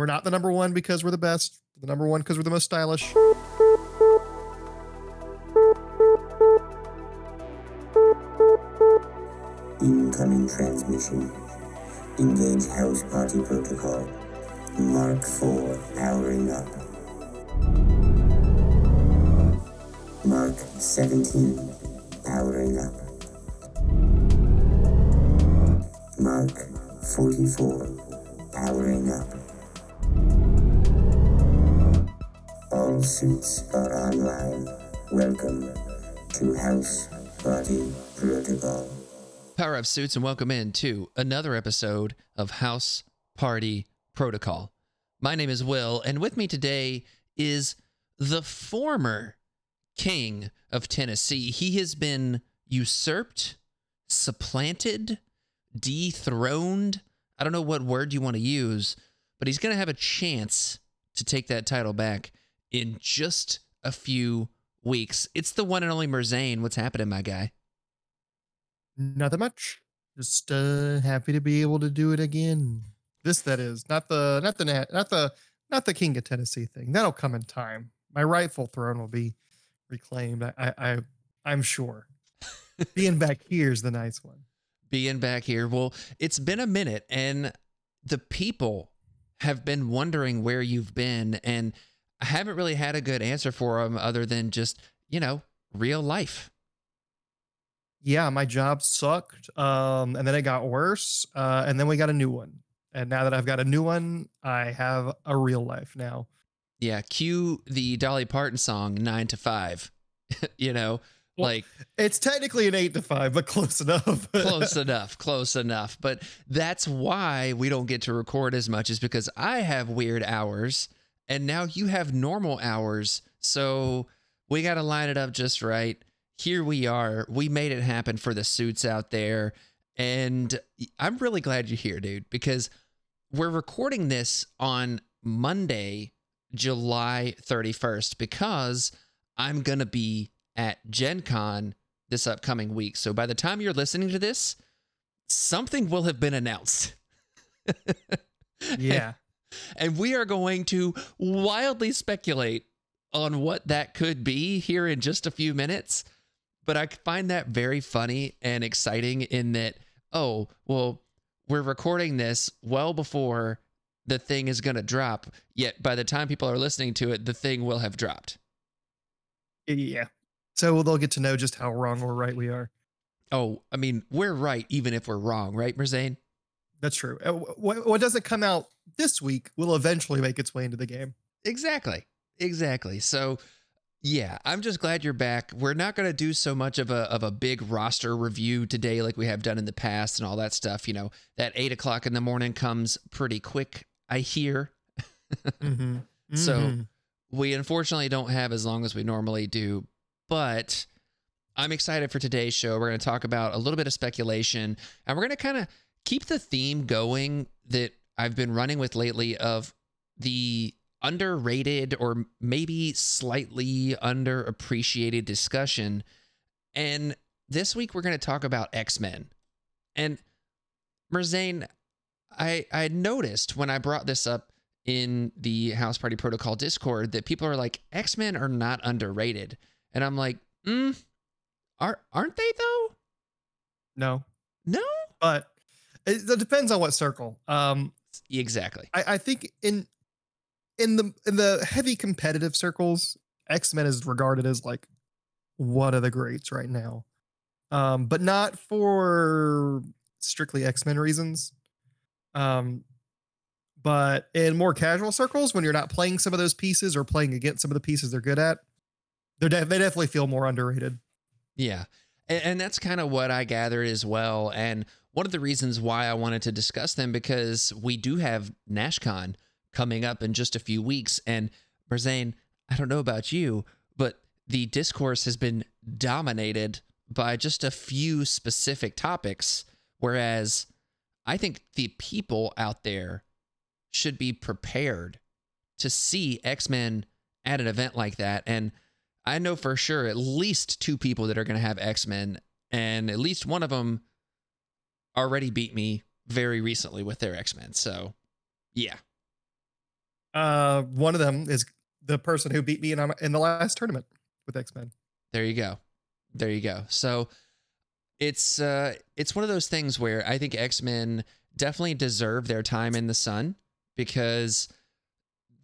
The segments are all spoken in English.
We're not the number one because we're the best. We're the number one because we're the most stylish. Incoming transmission. Engage house party protocol. Mark 4 powering up. Mark 17 powering up. Mark 44 powering up. All suits are online. Welcome to House Party Protocol. Power up suits and welcome in to another episode of House Party Protocol. My name is Will, and with me today is the former king of Tennessee. He has been usurped, supplanted, dethroned. I don't know what word you want to use, but he's going to have a chance to take that title back in just a few weeks. It's the one and only Merzain. What's happening, my guy? Not that much. Just happy to be able to do it again. Not the King of Tennessee thing. That'll come in time. My rightful throne will be reclaimed. I'm sure. Being back here is the nice one. Being back here. Well, it's been a minute, and the people have been wondering where you've been, and I haven't really had a good answer for them other than just, real life. Yeah, my job sucked, and then it got worse, and then we got a new one. And now that I've got a new one, I have a real life now. Yeah, cue the Dolly Parton song, 9 to 5, It's technically an 8 to 5, but close enough. Close enough. But that's why we don't get to record as much, is because I have weird hours, and now you have normal hours, so we got to line it up just right. Here we are. We made it happen for the suits out there. And I'm really glad you're here, dude, because we're recording this on Monday, July 31st, because I'm going to be at Gen Con this upcoming week. So by the time you're listening to this, something will have been announced. Yeah. And we are going to wildly speculate on what that could be here in just a few minutes. But I find that very funny and exciting in that, we're recording this well before the thing is going to drop, yet by the time people are listening to it, the thing will have dropped. Yeah. So they'll get to know just how wrong or right we are. Oh, I mean, we're right even if we're wrong, right, Merzain? That's true. What doesn't come out this week will eventually make its way into the game. Exactly. So... yeah, I'm just glad you're back. We're not going to do so much of a big roster review today like we have done in the past and all that stuff. That 8 o'clock in the morning comes pretty quick, I hear. Mm-hmm. Mm-hmm. So we unfortunately don't have as long as we normally do, but I'm excited for today's show. We're going to talk about a little bit of speculation, and we're going to kind of keep the theme going that I've been running with lately of the underrated or maybe slightly underappreciated discussion. And this week we're going to talk about X-Men. And Merzain, I noticed when I brought this up in the House Party Protocol Discord that people are like, X-Men are not underrated. And I'm like, aren't they though? No. But it depends on what circle. Exactly. I think in the heavy competitive circles, X-Men is regarded as like one of the greats right now, but not for strictly X-Men reasons. But in more casual circles, when you're not playing some of those pieces or playing against some of the pieces they're good at, they definitely feel more underrated. Yeah, and that's kind of what I gathered as well. And one of the reasons why I wanted to discuss them, because we do have NashCon coming up in just a few weeks. And Merzain, I don't know about you, but the discourse has been dominated by just a few specific topics, whereas I think the people out there should be prepared to see X-Men at an event like that. And I know for sure at least two people that are going to have X-Men, and at least one of them already beat me very recently with their X-Men. So, yeah. One of them is the person who beat me in the last tournament with X-Men. There you go. There you go. So it's one of those things where I think X-Men definitely deserve their time in the sun because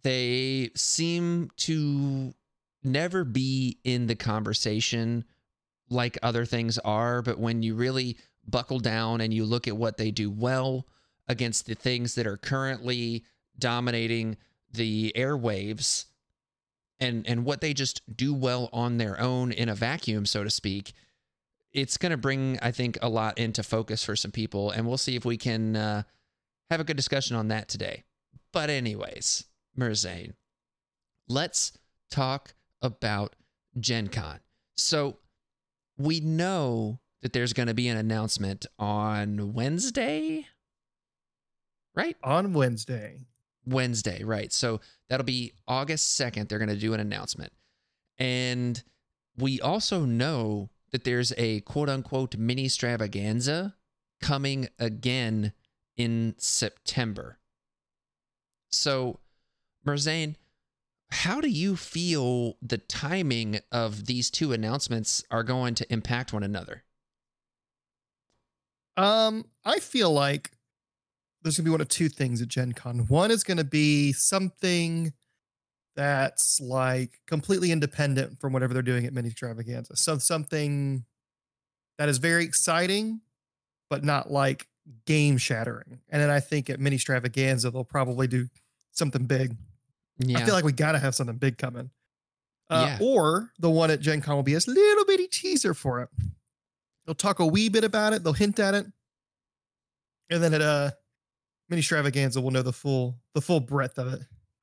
they seem to never be in the conversation like other things are. But when you really buckle down and you look at what they do well against the things that are currently dominating the airwaves and what they just do well on their own in a vacuum, so to speak, it's going to bring, I think, a lot into focus for some people. And we'll see if we can have a good discussion on that today. But anyways, Merzain, let's talk about Gen Con. So we know that there's going to be an announcement on Wednesday, right? On Wednesday, right. So that'll be August 2nd. They're going to do an announcement. And we also know that there's a quote-unquote mini-stravaganza coming again in September. So, Merzain, how do you feel the timing of these two announcements are going to impact one another? I feel like there's going to be one of two things at Gen Con. One is going to be something that's like completely independent from whatever they're doing at Mini Extravaganza. So something that is very exciting, but not like game shattering. And then I think at Mini Extravaganza, they'll probably do something big. Yeah. I feel like we got to have something big coming. Or the one at Gen Con will be a little bitty teaser for it. They'll talk a wee bit about it. They'll hint at it. And then at Mini Extravaganza, we'll know the full breadth of it.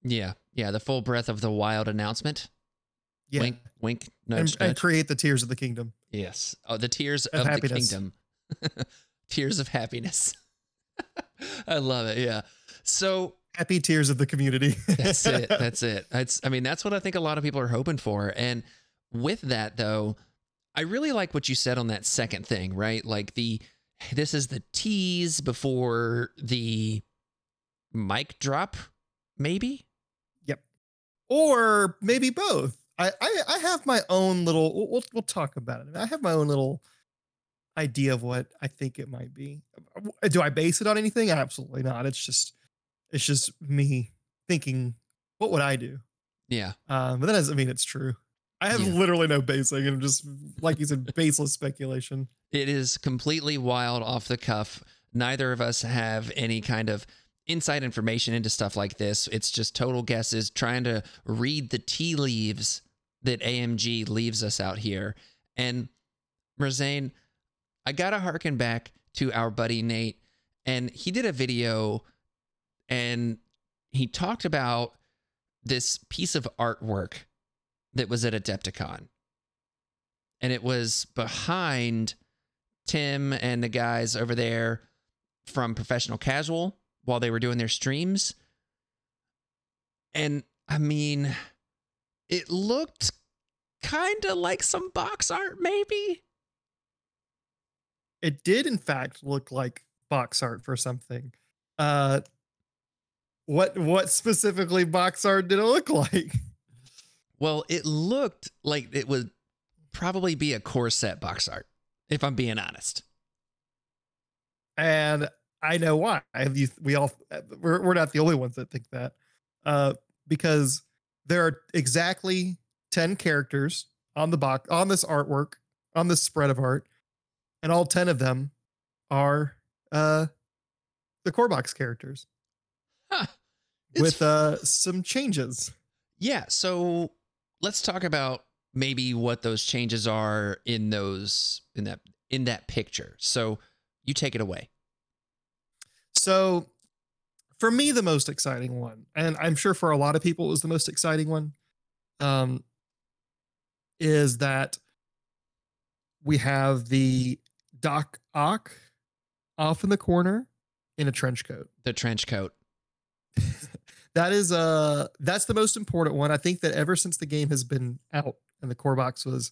Yeah. Yeah. The full breadth of the wild announcement. Yeah. Wink, wink, nudge, and create the tears of the kingdom. Yes. Oh, the tears of the kingdom. Tears of happiness. I love it. Yeah. So happy tears of the community. That's it. That's it. That's what I think a lot of people are hoping for. And with that though, I really like what you said on that second thing, right? Like this is the tease before the mic drop, maybe? Yep. Or maybe both. I have my own little, we'll talk about it. I have my own little idea of what I think it might be. Do I base it on anything? Absolutely not. It's just me thinking, what would I do? Yeah. But that doesn't mean it's true. I have literally no basing. I'm just, like you said, baseless speculation. It is completely wild, off the cuff. Neither of us have any kind of inside information into stuff like this. It's just total guesses, trying to read the tea leaves that AMG leaves us out here. And Merzain, I got to harken back to our buddy Nate. And he did a video and he talked about this piece of artwork that was at Adepticon. And it was behind Tim and the guys over there from Professional Casual while they were doing their streams. And I mean, it looked kind of like some box art, maybe. It did, in fact, look like box art for something. What specifically box art did it look like? Well, it looked like it would probably be a corset box art, if I'm being honest. And I know why. We're not the only ones that think that, because there are exactly 10 characters on the box, on this artwork, on this spread of art, and all 10 of them are the core box characters, with some changes. Yeah, so let's talk about maybe what those changes are in that picture. So you take it away. So for me, the most exciting one, and I'm sure for a lot of people it was the most exciting one, is that we have the Doc Ock off in the corner in a trench coat. The trench coat. That's the most important one. I think that ever since the game has been out and the core box was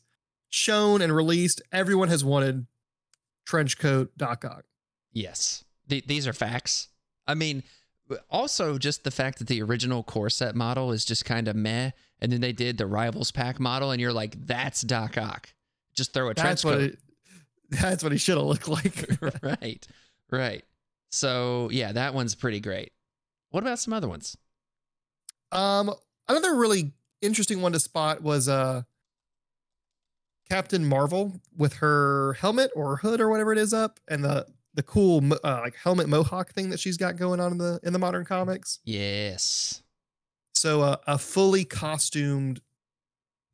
shown and released, everyone has wanted trench coat Doc Ock. Yes. These are facts. I mean, also just the fact that the original core set model is just kind of meh, and then they did the Rivals Pack model, and you're like, that's Doc Ock. Just throw a trench coat. That's what he should have looked like. Right. Right. So yeah, that one's pretty great. What about some other ones? Another really interesting one to spot was Captain Marvel with her helmet or hood or whatever it is up, and the cool like helmet mohawk thing that she's got going on in the modern comics. Yes. So a fully costumed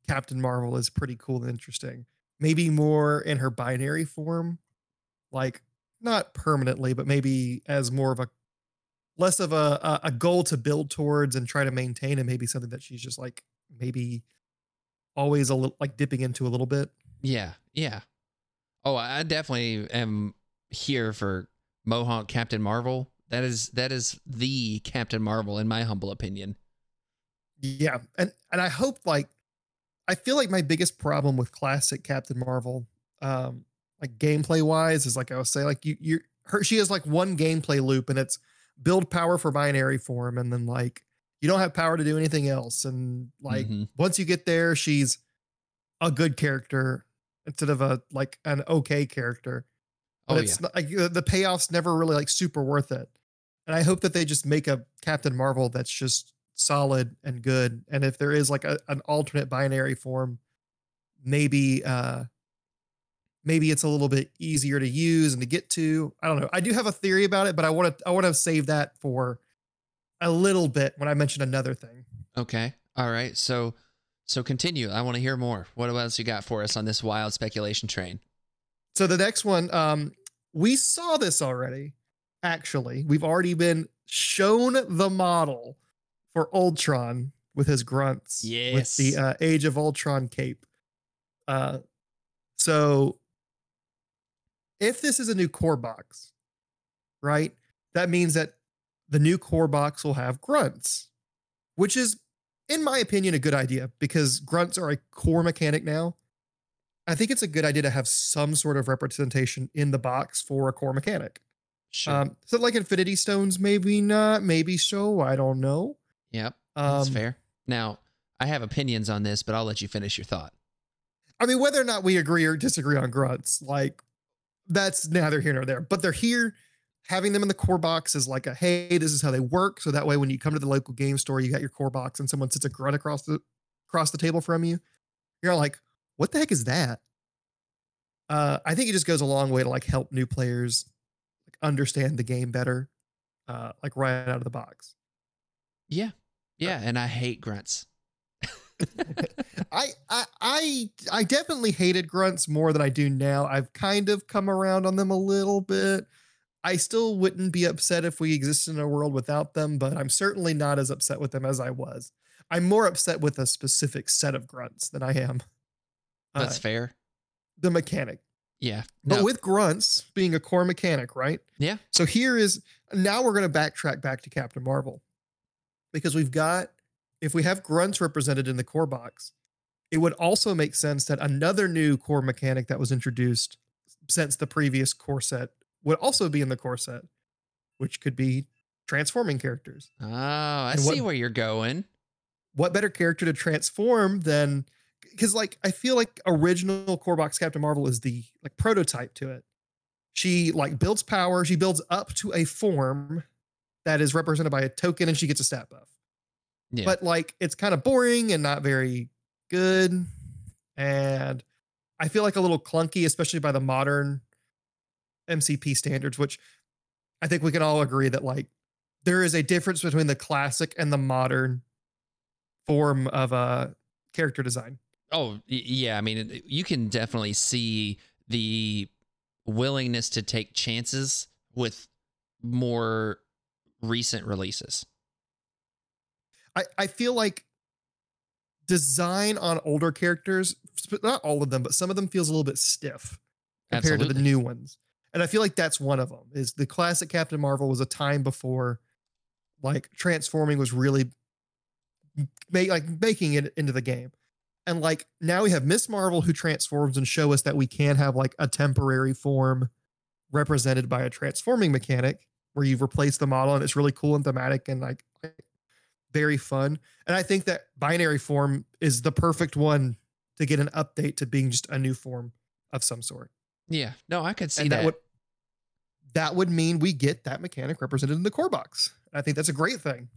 Captain Marvel is pretty cool and interesting. Maybe more in her binary form, like not permanently, but maybe as more of a less of a goal to build towards and try to maintain, and maybe something that she's just like maybe always a little like dipping into a little bit. Yeah. Yeah. Oh, I definitely am here for Mohawk Captain Marvel. That is the Captain Marvel in my humble opinion. Yeah. And I hope like, I feel like my biggest problem with classic Captain Marvel, like gameplay wise, is like I was saying, like she has like one gameplay loop, and it's build power for binary form, and then like you don't have power to do anything else. And like once you get there, she's a good character instead of a like an okay character. But it's not, like the payoff's never really like super worth it. And I hope that they just make a Captain Marvel that's just solid and good. And if there is like an alternate binary form, maybe it's a little bit easier to use and to get to. I don't know. I do have a theory about it, but I want to save that for a little bit when I mention another thing. Okay. All right. So continue. I want to hear more. What else you got for us on this wild speculation train? So the next one, we saw this already. Actually, we've already been shown the model for Ultron with his grunts. Yes. With the Age of Ultron cape. So if this is a new core box, right, that means that the new core box will have grunts, which is, in my opinion, a good idea because grunts are a core mechanic now. I think it's a good idea to have some sort of representation in the box for a core mechanic. Sure. So like Infinity Stones, maybe not, maybe so, I don't know. Yep, that's fair. Now, I have opinions on this, but I'll let you finish your thought. I mean, whether or not we agree or disagree on grunts, like that's neither here nor there, but they're here. Having them in the core box is like a, hey, this is how they work. So that way, when you come to the local game store, you got your core box and someone sits a grunt across the table from you. You're like, what the heck is that? I think it just goes a long way to like help new players like understand the game better, like right out of the box. Yeah. Yeah. And I hate grunts. I definitely hated grunts more than I do now. I've kind of come around on them a little bit. I still wouldn't be upset if we existed in a world without them, but I'm certainly not as upset with them as I was. I'm more upset with a specific set of grunts than I am. That's fair. The mechanic. Yeah. No. But with grunts being a core mechanic, right? Yeah. So now we're going to backtrack back to Captain Marvel because if we have grunts represented in the core box, it would also make sense that another new core mechanic that was introduced since the previous core set would also be in the core set, which could be transforming characters. Oh, I see where you're going. What better character to transform than, because like, I feel like original core box Captain Marvel is the like prototype to it. She like builds power. She builds up to a form that is represented by a token and she gets a stat buff. Yeah. But like, it's kind of boring and not very good. And I feel like a little clunky, especially by the modern MCP standards, which I think we can all agree that like there is a difference between the classic and the modern form of character design. Oh yeah. I mean, you can definitely see the willingness to take chances with more recent releases. I feel like design on older characters, not all of them, but some of them feels a little bit stiff compared Absolutely. To the new ones. And I feel like that's one of them is the classic Captain Marvel was a time before like transforming was really making it into the game. And like now we have Miss Marvel who transforms and show us that we can have like a temporary form represented by a transforming mechanic where you've replaced the model, and it's really cool and thematic and like very fun. And I think that binary form is the perfect one to get an update to being just a new form of some sort. Yeah, no, I could see and that. That would mean we get that mechanic represented in the core box. I think that's a great thing.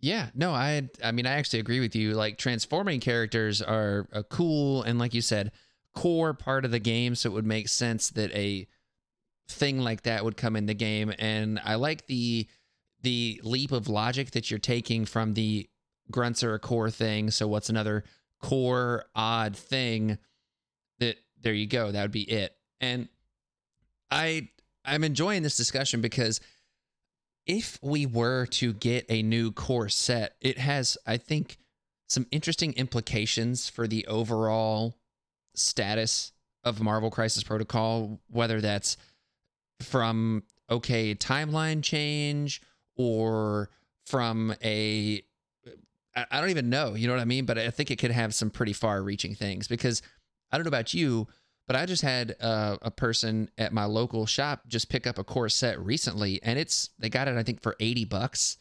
Yeah, no, I mean, I actually agree with you. Like, transforming characters are a cool and, like you said, core part of the game. So it would make sense that a thing like that would come in the game. And I like the leap of logic that you're taking from the grunts are a core thing. So what's another core odd thing that there you go. That would be it. And I'm enjoying this discussion because if we were to get a new core set, it has, I think, some interesting implications for the overall status of Marvel Crisis Protocol, whether that's from, okay, timeline change or from a, I don't even know, you know what I mean? But I think it could have some pretty far-reaching things because I don't know about you, but I just had a person at my local shop just pick up a core set recently, and they got it, I think, for $80.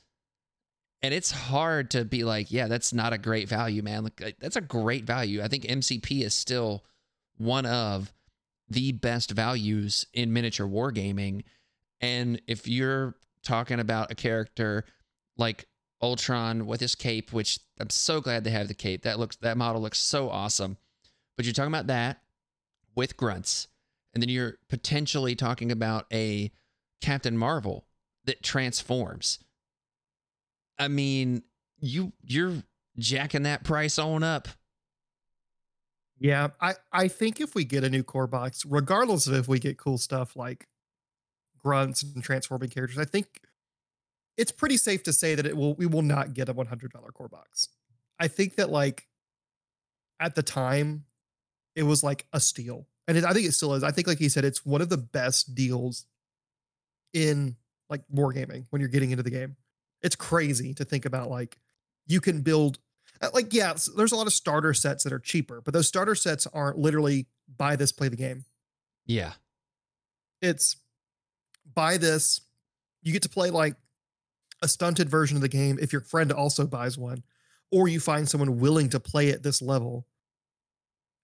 And it's hard to be like, yeah, that's not a great value, man. Like, that's a great value. I think MCP is still one of the best values in miniature wargaming. And if you're talking about a character like Ultron with his cape, which I'm so glad they have the cape. That model looks so awesome. But you're talking about that with grunts, and then you're potentially talking about a Captain Marvel that transforms. I mean, you're jacking that price on up. Yeah, I think if we get a new core box, regardless of if we get cool stuff like grunts and transforming characters, I think it's pretty safe to say that we will not get a $100 core box. I think that, like, at the time, it was like a steal. And I think it still is. I think, like he said, it's one of the best deals in like wargaming when you're getting into the game. It's crazy to think about, like, you can build, like, yeah, there's a lot of starter sets that are cheaper, but those starter sets aren't literally buy this, play the game. Yeah. It's buy this. You get to play like a stunted version of the game if your friend also buys one, or you find someone willing to play at this level.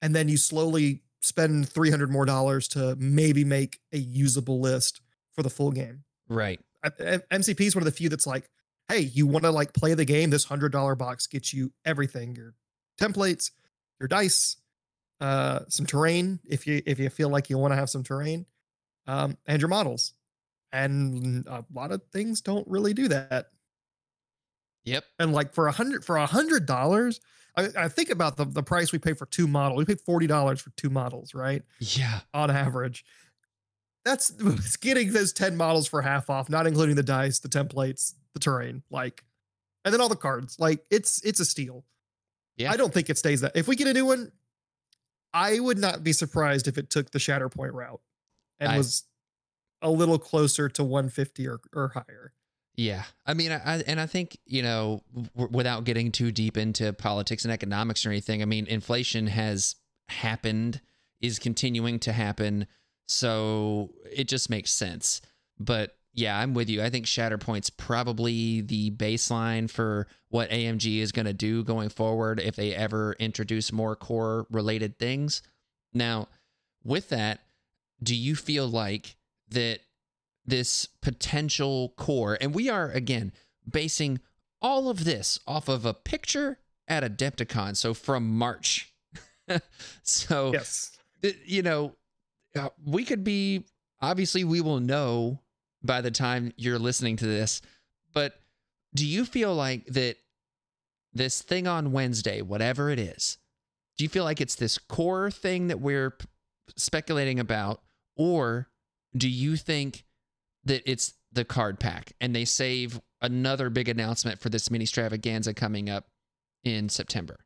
And then you slowly spend $300 more to maybe make a usable list for the full game. Right. MCP is one of the few that's like, hey, you want to like play the game? This $100 box gets you everything: your templates, your dice, some terrain if you feel like you want to have some terrain, and your models. And a lot of things don't really do that. Yep. And like for $100. I think about the price we pay for two models. We paid $40 for two models, right? Yeah. On average. It's getting those 10 models for half off, not including the dice, the templates, the terrain, like, and then all the cards. Like, it's a steal. Yeah. I don't think it stays that. If we get a new one, I would not be surprised if it took the Shatterpoint route and was a little closer to 150 or higher. Yeah. I mean, I think, you know, without getting too deep into politics and economics or anything, I mean, inflation has happened, is continuing to happen. So it just makes sense. But yeah, I'm with you. I think Shatterpoint's probably the baseline for what AMG is going to do going forward if they ever introduce more core related things. Now, with that, do you feel like that this potential core, and we are, again, basing all of this off of a picture at Adepticon, so from March. So, yes. You know, we could be, obviously we will know by the time you're listening to this, but do you feel like that this thing on Wednesday, whatever it is, do you feel like it's this core thing that we're speculating about, or do you think that it's the card pack and they save another big announcement for this mini extravaganza coming up in September?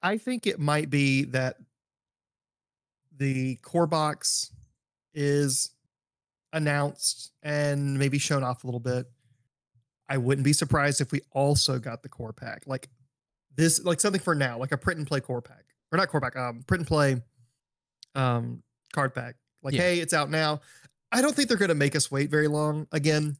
I think it might be that the core box is announced and maybe shown off a little bit. I wouldn't be surprised if we also got the core pack, like this, like something for now, like a print and play core pack, or not core pack, print and play, card pack. Like, yeah. Hey, it's out now. I don't think they're going to make us wait very long again,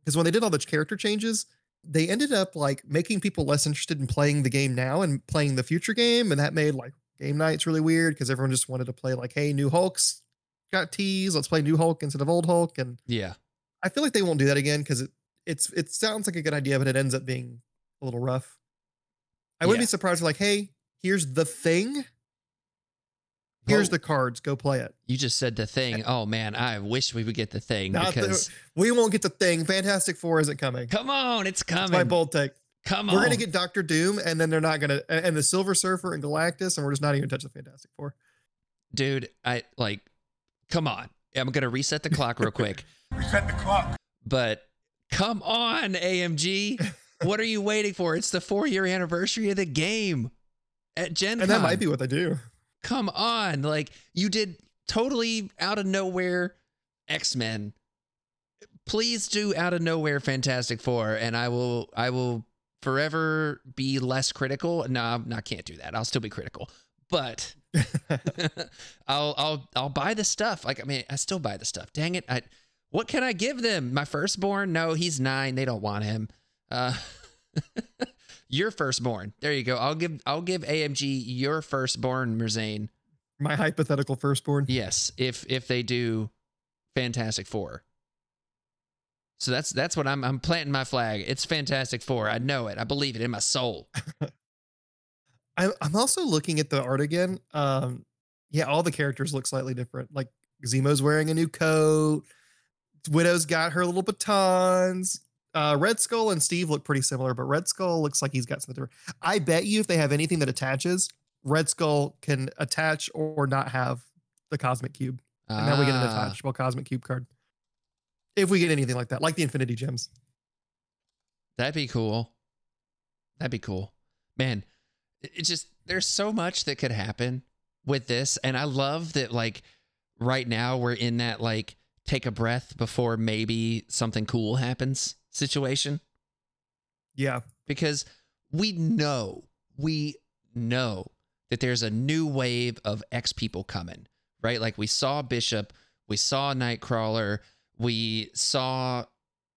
because when they did all the character changes, they ended up like making people less interested in playing the game now and playing the future game. And that made like game nights really weird because everyone just wanted to play like, hey, new Hulk's got teased. Let's play new Hulk instead of old Hulk. And yeah, I feel like they won't do that again because it sounds like a good idea, but it ends up being a little rough. I wouldn't be surprised if like, hey, here's the thing. Here's the cards. Go play it. You just said the thing. Oh, man, I wish we would get the thing because we won't get the thing. Fantastic Four isn't coming. Come on. It's coming. That's my bold take. Come on. We're going to get Dr. Doom and then they're not going to and the Silver Surfer and Galactus. And we're just not even touching the Fantastic Four. Dude, I like. Come on. I'm going to reset the clock real quick. Reset the clock. But come on, AMG. What are you waiting for? It's the 4-year anniversary of the game at Gen Con. And that might be what they do. Come on, like you did totally out of nowhere X-Men. Please do out of nowhere Fantastic Four, and I will forever be less critical. No, I can't do that. I'll still be critical, but I'll buy the stuff. Like, I mean, I still buy the stuff. Dang it. What can I give them? My firstborn? No, he's 9. They don't want him. Your firstborn. There you go. I'll give AMG your firstborn, Merzain. My hypothetical firstborn. Yes, if they do Fantastic Four. So that's what I'm planting my flag. It's Fantastic Four. I know it. I believe it in my soul. I'm also looking at the art again. Yeah, all the characters look slightly different. Like Zemo's wearing a new coat. Widow's got her little batons. Red Skull and Steve look pretty similar, but Red Skull looks like he's got something different. I bet you if they have anything that attaches, Red Skull can attach or not have the Cosmic Cube. And now we get an attachable Cosmic Cube card. If we get anything like that, like the Infinity Gems. That'd be cool. Man, it just, there's so much that could happen with this. And I love that, like, right now we're in that, like, take a breath before maybe something cool happens situation. Yeah. Because we know that there's a new wave of X people coming, right? Like we saw Bishop, we saw Nightcrawler, we saw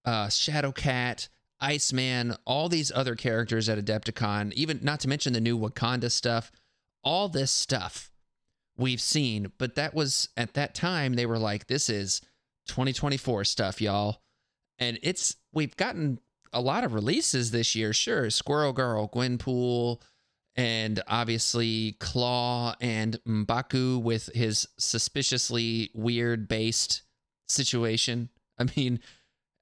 Shadowcat, Iceman, all these other characters at Adepticon, even not to mention the new Wakanda stuff, all this stuff we've seen, but that was at that time they were like, this is 2024 stuff, y'all. And we've gotten a lot of releases this year. Sure. Squirrel Girl, Gwenpool, and obviously Claw and M'Baku with his suspiciously weird based situation. I mean,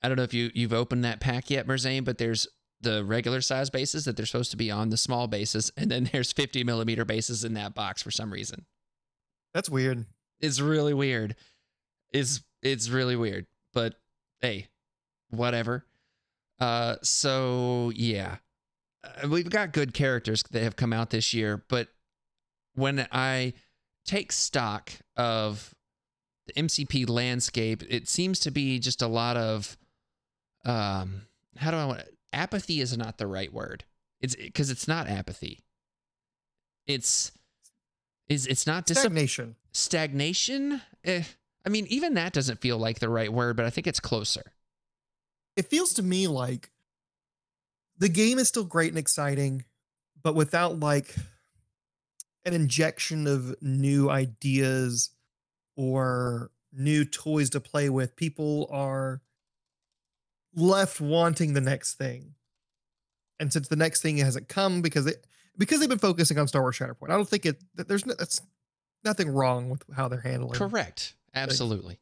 I don't know if you've opened that pack yet, Merzain, but there's the regular size bases that they're supposed to be on the small bases. And then there's 50 millimeter bases in that box for some reason. That's weird. It's really weird. It's really weird, but hey, whatever. So yeah, we've got good characters that have come out this year, but when I take stock of the MCP landscape, it seems to be just a lot of, apathy is not the right word. It's because it's not apathy. It's not stagnation. Stagnation. I mean, even that doesn't feel like the right word, but I think it's closer. It feels to me like the game is still great and exciting, but without like an injection of new ideas or new toys to play with, people are left wanting the next thing. And since the next thing hasn't come because they've been focusing on Star Wars Shatterpoint, I don't think there's nothing wrong with how they're handling. Correct. Absolutely.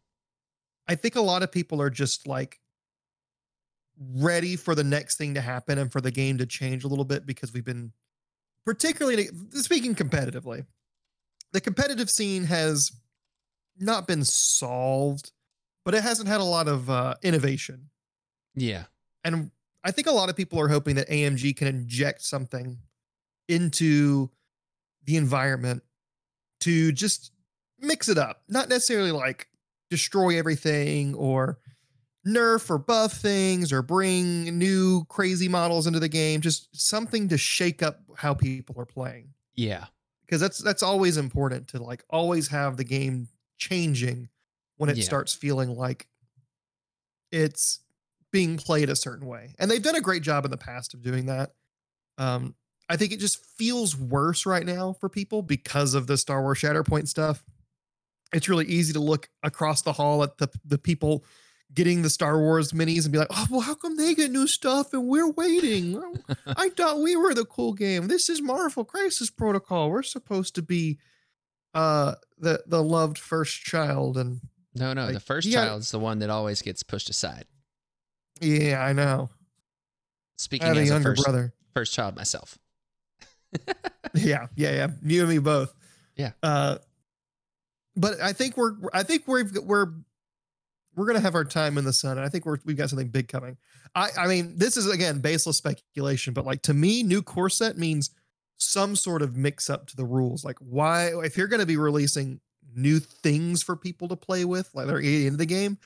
I think a lot of people are just like ready for the next thing to happen and for the game to change a little bit because we've been, particularly speaking competitively, the competitive scene has not been solved, but it hasn't had a lot of innovation. Yeah. And I think a lot of people are hoping that AMG can inject something into the environment to just mix it up, not necessarily like destroy everything or nerf or buff things or bring new crazy models into the game, just something to shake up how people are playing. Yeah. Because that's always important to like always have the game changing when it starts feeling like it's being played a certain way. And they've done a great job in the past of doing that. I think it just feels worse right now for people because of the Star Wars Shatterpoint stuff. It's really easy to look across the hall at the people getting the Star Wars minis and be like, oh, well, how come they get new stuff and we're waiting? I thought we were the cool game. This is Marvel Crisis Protocol. We're supposed to be the loved first child. And No, like, the first child's the one that always gets pushed aside. Yeah, I know. Speaking as a first child myself. Yeah. You and me both. Yeah. But I think we're going to have our time in the sun. And I think we've got something big coming. I mean, this is, again, baseless speculation, but like, to me, new core set means some sort of mix up to the rules. Like, why, if you're going to be releasing new things for people to play with, like they're into the game,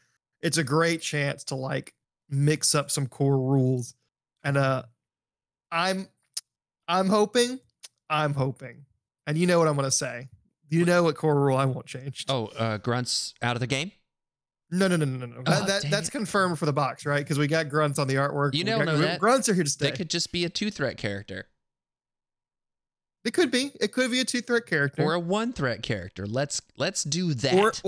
it's a great chance to like mix up some core rules. And, I'm hoping, and you know what I'm going to say. You know what core rule I won't change. Oh, Grunt's out of the game? No. That's confirmed for the box, right? Because we got Grunts on the artwork. You don't know that. Grunts are here to stay. They could just be a 2-threat character. It could be. It could be a 2-threat character. Or a 1-threat character. Let's do that.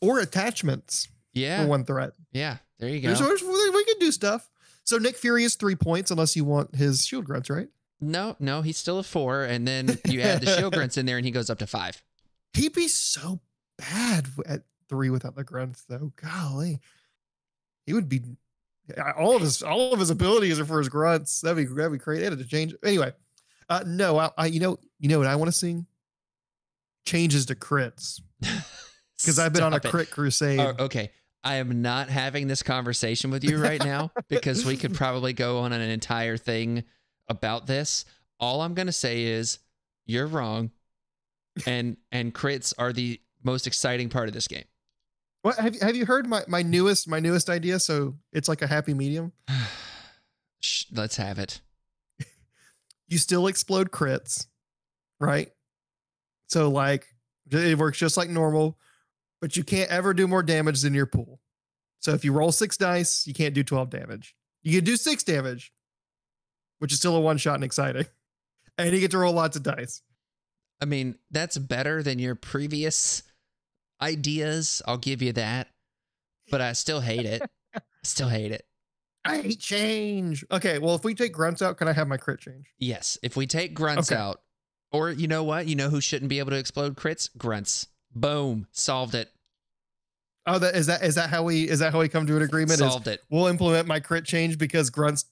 Or attachments. Yeah. For 1 threat. Yeah. There you go. We can do stuff. So Nick Fury is 3 points unless you want his shield grunts, right? No, he's still a 4, and then you add the shield grunts in there and he goes up to 5. He'd be so bad at 3 without the grunts, though. Golly, he would be. All of his abilities are for his grunts. That'd be crazy. They had to change it. Anyway. No, I you know what I want to see? Changes to crits, because I've been on a crit crusade. Oh, okay, I am not having this conversation with you right now because we could probably go on an entire thing about this. All I'm gonna say is you're wrong, and crits are the most exciting part of this game. What have you heard my newest idea? So it's like a happy medium. Let's have it. You still explode crits, right? So like it works just like normal, but you can't ever do more damage than your pool. So if you roll 6 dice, you can't do 12 damage. You can do 6 damage, which is still a one shot and exciting. And you get to roll lots of dice. I mean, that's better than your previous ideas. I'll give you that. But I still hate it. I hate change. Okay, well, if we take grunts out, can I have my crit change? Yes, if we take grunts out, or you know what? You know who shouldn't be able to explode crits? Grunts. Boom. Solved it. Oh, is that how we come to an agreement? Solved it. We'll implement my crit change because grunts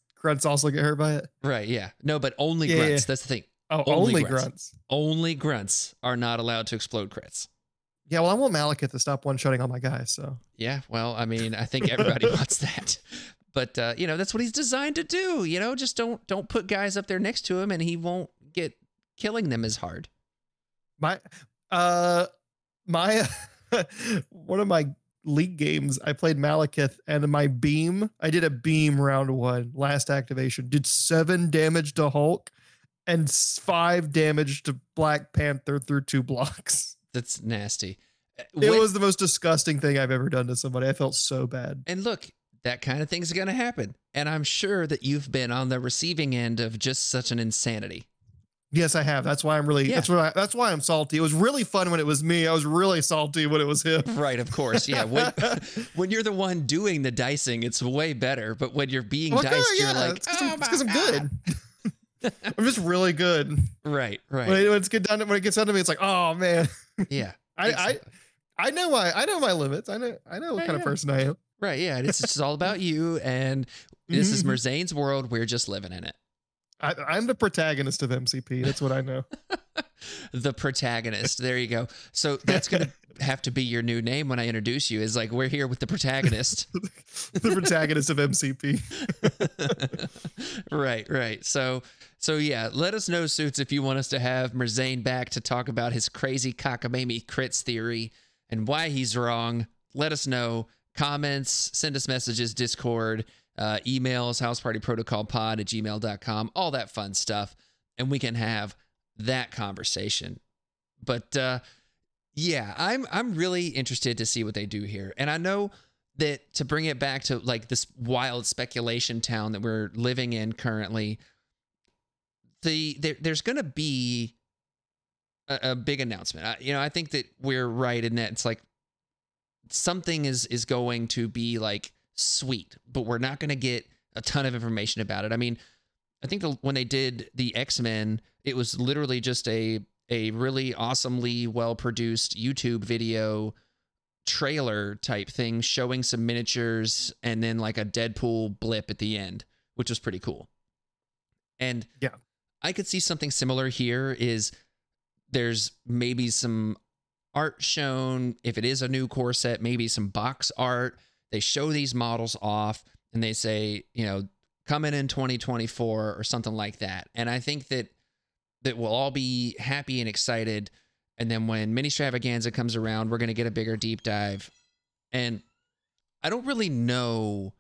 also get hurt by it. Right, yeah. No, but only grunts. Yeah. That's the thing. Oh, only grunts. Only grunts are not allowed to explode crits. Yeah, well, I want Malekith to stop one-shotting all my guys, so. Yeah, well, I mean, I think everybody wants that. But, you know, that's what he's designed to do. You know, just don't put guys up there next to him and he won't get killing them as hard. One of my league games, I played Malekith and I did a beam round 1, last activation, did 7 damage to Hulk and 5 damage to Black Panther through 2 blocks. That's nasty. It was the most disgusting thing I've ever done to somebody. I felt so bad. And look, that kind of thing's going to happen. And I'm sure that you've been on the receiving end of just such an insanity. Yes, I have. That's why I'm really, that's why I'm salty. It was really fun when it was me. I was really salty when it was him. Right. Of course. Yeah. When you're the one doing the dicing, it's way better. But when you're being diced, you're like, it's because I'm good. I'm just really good. Right. Right. When it gets done to me, it's like, oh man. Yeah. I know my limits. I know what kind of person I am. Right, yeah, it's just all about you, and this is Merzain's world. We're just living in it. I'm the protagonist of MCP. That's what I know. The protagonist. There you go. So that's going to have to be your new name when I introduce you. Is like, we're here with the protagonist. The protagonist of MCP. Right. So yeah, let us know, Suits, if you want us to have Merzain back to talk about his crazy cockamamie crits theory and why he's wrong. Let us know. Comments, send us messages, Discord, emails, housepartyprotocolpod@gmail.com, all that fun stuff, and we can have that conversation. But Yeah, I'm really interested to see what they do here. And I know that to bring it back to like this wild speculation town that we're living in currently, there's going to be a big announcement. I think that we're right in that it's like something is going to be like sweet, but we're not going to get a ton of information about it. I mean, I think when they did the X-Men, it was literally just a really awesomely well-produced YouTube video trailer type thing showing some miniatures and then like a Deadpool blip at the end, which was pretty cool. And yeah, I could see something similar here. Is there's maybe some art shown, if it is a new core set, maybe some box art. They show these models off and they say, coming in 2024 or something like that. And I think that we'll all be happy and excited. And then when Mini Stravaganza comes around, we're going to get a bigger deep dive. And I don't really know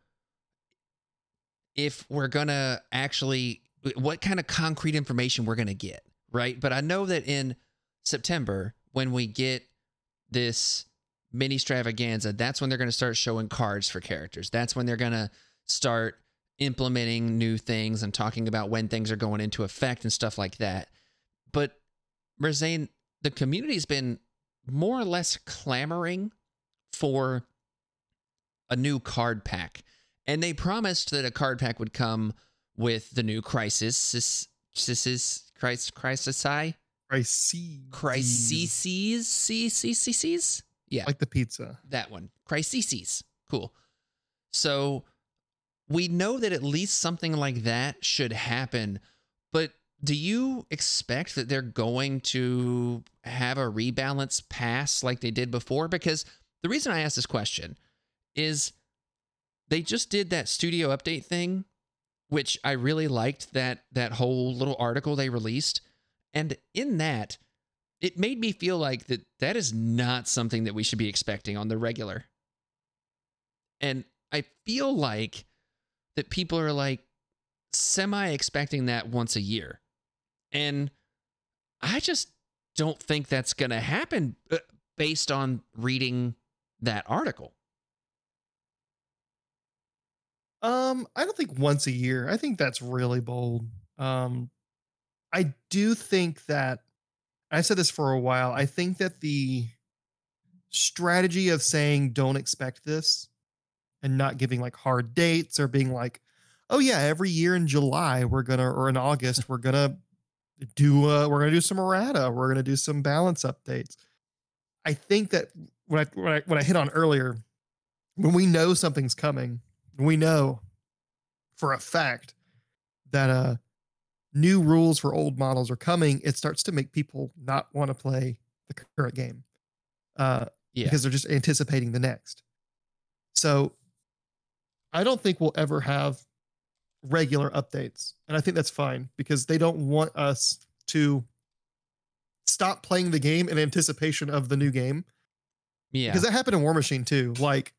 if we're going to actually, what kind of concrete information we're going to get, right? But I know that in September, when we get this Mini Stravaganza, that's when they're going to start showing cards for characters. That's when they're going to start implementing new things and talking about when things are going into effect and stuff like that. But Merzain, the community's been more or less clamoring for a new card pack. And they promised that a card pack would come with the new Crises. Yeah. Like the pizza. That one. Crises. Cool. So we know that at least something like that should happen. But do you expect that they're going to have a rebalance pass like they did before? Because the reason I asked this question is they just did that studio update thing, which I really liked, that whole little article they released. And in that, it made me feel like that is not something that we should be expecting on the regular. And I feel like that people are like semi-expecting that once a year. And I just don't think that's going to happen based on reading that article. I don't think once a year. I think that's really bold. I do think that, I said this for a while, I think that the strategy of saying don't expect this and not giving like hard dates or being like, oh yeah, every year in July in August we're gonna do some errata, we're gonna do some balance updates. I think that what I hit on earlier, when we know something's coming, we know for a fact that new rules for old models are coming, it starts to make people not want to play the current game because they're just anticipating the next. So I don't think we'll ever have regular updates. And I think that's fine because they don't want us to stop playing the game in anticipation of the new game. Yeah. Because that happened in War Machine too. Like,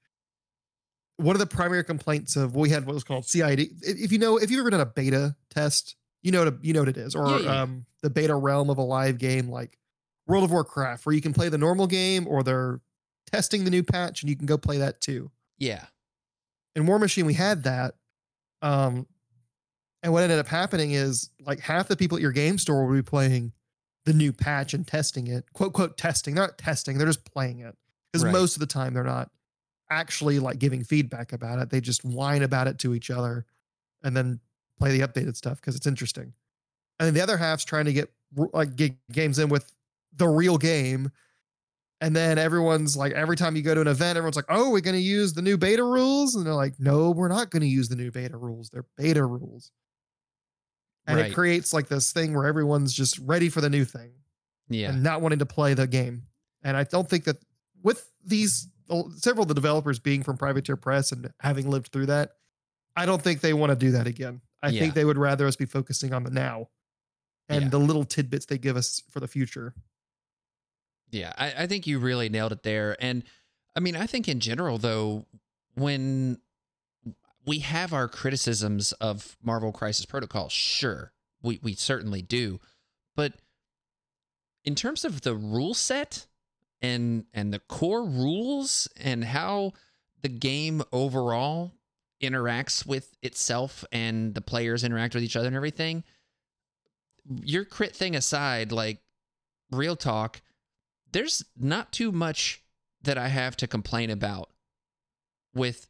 one of the primary complaints of we had what was called CID. If you've ever done a beta test, you know what it is. Or the beta realm of a live game like World of Warcraft, where you can play the normal game or they're testing the new patch and you can go play that too. Yeah. In War Machine, we had that. And what ended up happening is like half the people at your game store will be playing the new patch and testing it, quote, quote, testing. They're not testing. They're just playing it because most of the time they're not actually like giving feedback about it. They just whine about it to each other and then play the updated stuff because it's interesting. And then the other half's trying to get games in with the real game. And then everyone's like, every time you go to an event, everyone's like, oh, we're going to use the new beta rules. And they're like, no, we're not going to use the new beta rules. They're beta rules. And it creates like this thing where everyone's just ready for the new thing. Yeah. And not wanting to play the game. And I don't think that with these, several of the developers being from Privateer Press and having lived through that, I don't think they want to do that again. I think they would rather us be focusing on the now and the little tidbits they give us for the future. Yeah, I think you really nailed it there. And I mean, I think in general, though, when we have our criticisms of Marvel Crisis Protocol, sure, we certainly do. But in terms of the rule set, and the core rules and how the game overall interacts with itself and the players interact with each other and everything, your crit thing aside, like, real talk, there's not too much that I have to complain about with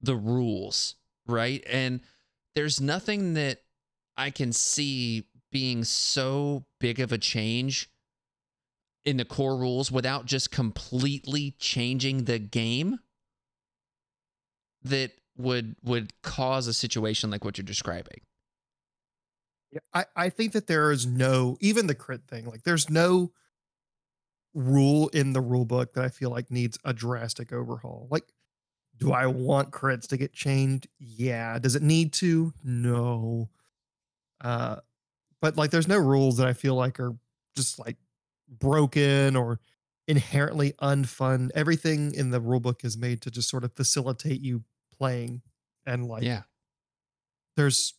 the rules, right? And there's nothing that I can see being so big of a change in the core rules without just completely changing the game that would cause a situation like what you're describing. Yeah, I think that there is no, even the crit thing, like there's no rule in the rule book that I feel like needs a drastic overhaul. Like, do I want crits to get changed? Yeah. Does it need to? No. But like, there's no rules that I feel like are just like broken or inherently unfun. Everything in the rule book is made to just sort of facilitate you playing, and like, yeah, there's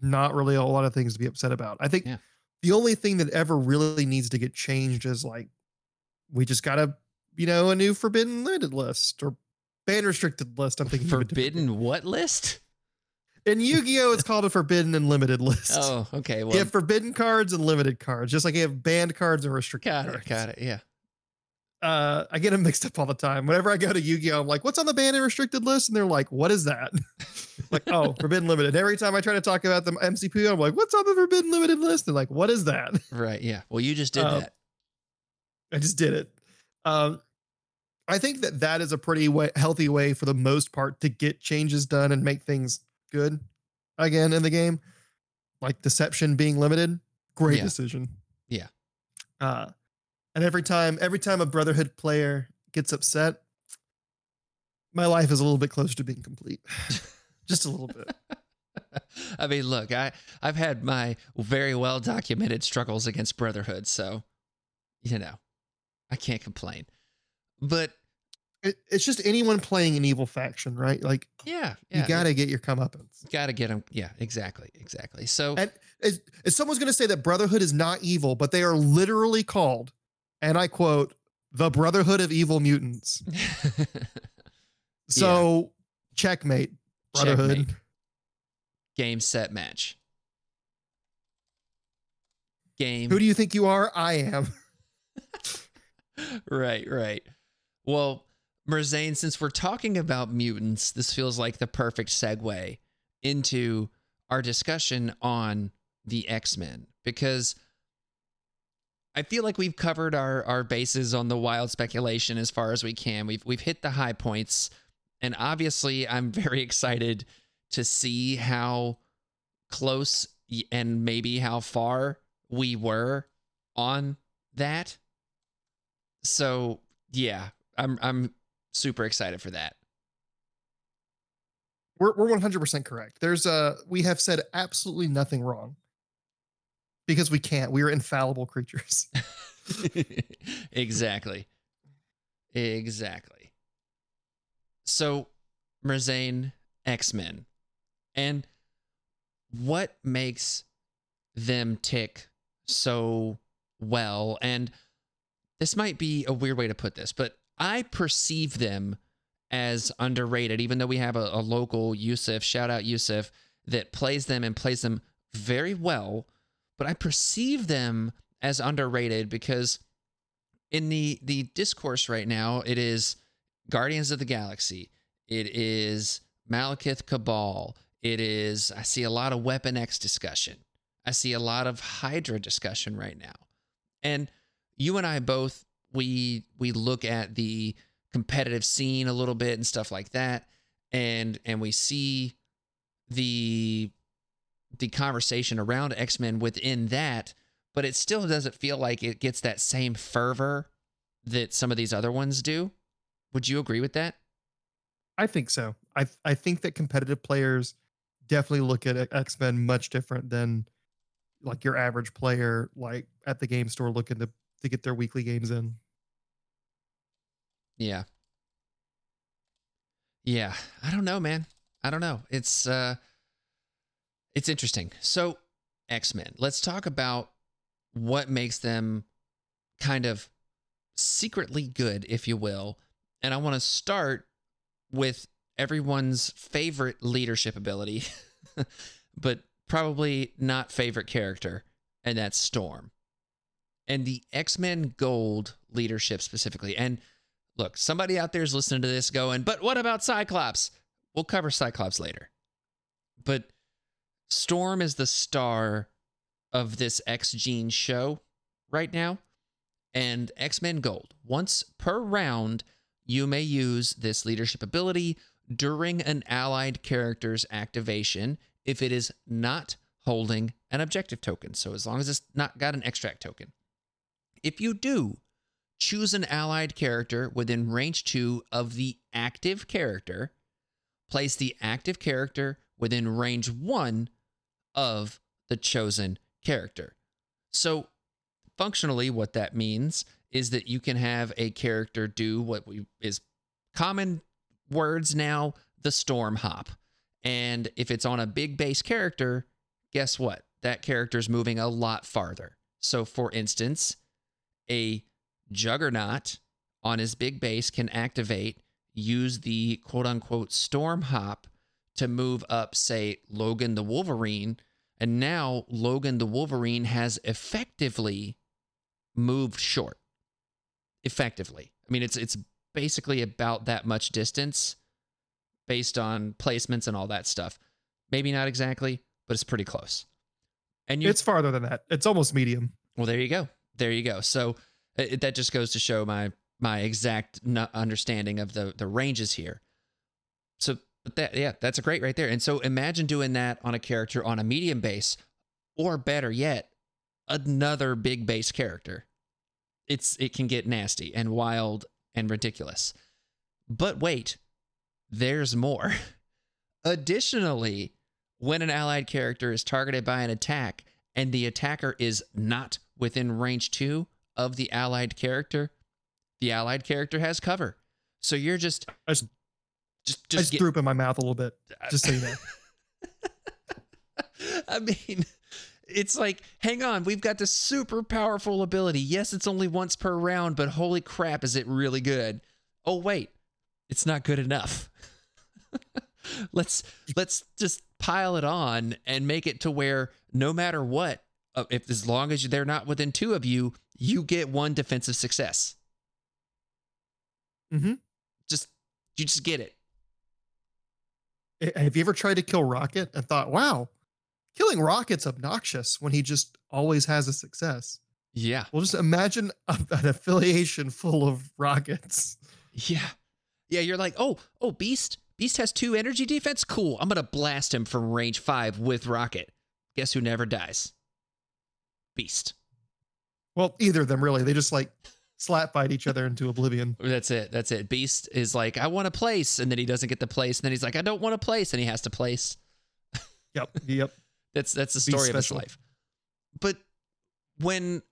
not really a lot of things to be upset about. I think the only thing that ever really needs to get changed is like, we just got a, you know, a new forbidden landed list or ban restricted list. I'm thinking forbidden what list? In Yu-Gi-Oh, it's called a forbidden and limited list. Oh, okay. Well, you have forbidden cards and limited cards, just like you have banned cards and restricted cards. Got it. Yeah. I get them mixed up all the time. Whenever I go to Yu-Gi-Oh, I'm like, what's on the banned and restricted list? And they're like, what is that? Like, oh, forbidden limited. Every time I try to talk about the MCP, I'm like, what's on the forbidden limited list? They're like, what is that? Right. Yeah. Well, you just did that. I just did it. I think that is a pretty healthy way for the most part to get changes done and make things good again in the game. Like deception being limited, great decision. Yeah. And every time a Brotherhood player gets upset, my life is a little bit closer to being complete. Just a little bit. I mean, look, I've had my very well documented struggles against Brotherhood, so you know, I can't complain. But it's just anyone playing an evil faction, right? Like, yeah you got to get your comeuppance. Got to get them. Yeah, exactly. So, and if someone's going to say that Brotherhood is not evil, but they are literally called, and I quote, the Brotherhood of Evil Mutants. So, checkmate, Brotherhood. Checkmate. Game, set, match. Game. Who do you think you are? I am. Right. Well, Merzain, since we're talking about mutants, this feels like the perfect segue into our discussion on the X-Men, because I feel like we've covered our bases on the wild speculation as far as we can. We've hit the high points, and obviously I'm very excited to see how close and maybe how far we were on that. So, yeah, I'm super excited for that. We're 100% correct. We have said absolutely nothing wrong because we can't. We are infallible creatures. Exactly. So, Merzain, X-Men, and what makes them tick so well? And this might be a weird way to put this, but I perceive them as underrated, even though we have a local Yusuf, shout out Yusuf, that plays them very well. But I perceive them as underrated because in the discourse right now, it is Guardians of the Galaxy. It is Malekith Cabal. It is, I see a lot of Weapon X discussion. I see a lot of Hydra discussion right now. And you and I both, we look at the competitive scene a little bit and stuff like that, and we see the conversation around X-Men within that, but it still doesn't feel like it gets that same fervor that some of these other ones do. Would you agree with that? I think so. I think that competitive players definitely look at X-Men much different than like your average player, like at the game store looking to get their weekly games in. Yeah. I don't know, man. It's interesting. So X-Men, let's talk about what makes them kind of secretly good, if you will. And I want to start with everyone's favorite leadership ability, but probably not favorite character, and that's Storm. And the X-Men Gold leadership specifically. And look, somebody out there is listening to this going, but what about Cyclops? We'll cover Cyclops later. But Storm is the star of this X-Gene show right now. And X-Men Gold, once per round, you may use this leadership ability during an allied character's activation if it is not holding an objective token. So as long as it's not got an extract token. If you do, choose an allied character within range 2 of the active character. Place the active character within range 1 of the chosen character. So functionally, what that means is that you can have a character do what is common words now, the storm hop. And if it's on a big base character, guess what? That character's moving a lot farther. So for instance, a Juggernaut on his big base can activate, use the quote-unquote storm hop to move up, say, Logan the Wolverine, and now Logan the Wolverine has effectively moved short. Effectively. I mean, it's basically about that much distance based on placements and all that stuff. Maybe not exactly, but it's pretty close. And it's farther than that. It's almost medium. Well, there you go. There you go. So that just goes to show my exact understanding of the ranges here. So that's a great right there. And so imagine doing that on a character on a medium base, or better yet, another big base character. It can get nasty and wild and ridiculous. But wait, there's more. Additionally, when an allied character is targeted by an attack and the attacker is not within range 2 of the allied character has cover. So you're I just threw up in my mouth a little bit, just so you know. I mean, it's like, hang on, we've got this super powerful ability. Yes, it's only once per round, but holy crap, is it really good? Oh wait, it's not good enough. Let's just pile it on and make it to where no matter what, if as long as they're not within 2 of you, you get 1 defensive success. Mm-hmm. You just get it. Have you ever tried to kill Rocket and thought, wow, killing Rocket's obnoxious when he just always has a success? Yeah. Well, just imagine an affiliation full of Rockets. Yeah. Yeah, you're like, oh, Beast. Beast has 2 energy defense? Cool. I'm going to blast him from range 5 with Rocket. Guess who never dies? Beast. Well, either of them, really. They just like slap fight each other into oblivion. That's it. Beast is like, I want a place, and then he doesn't get the place, and then he's like, I don't want a place, and he has to place. Yep. That's the story of his life. But when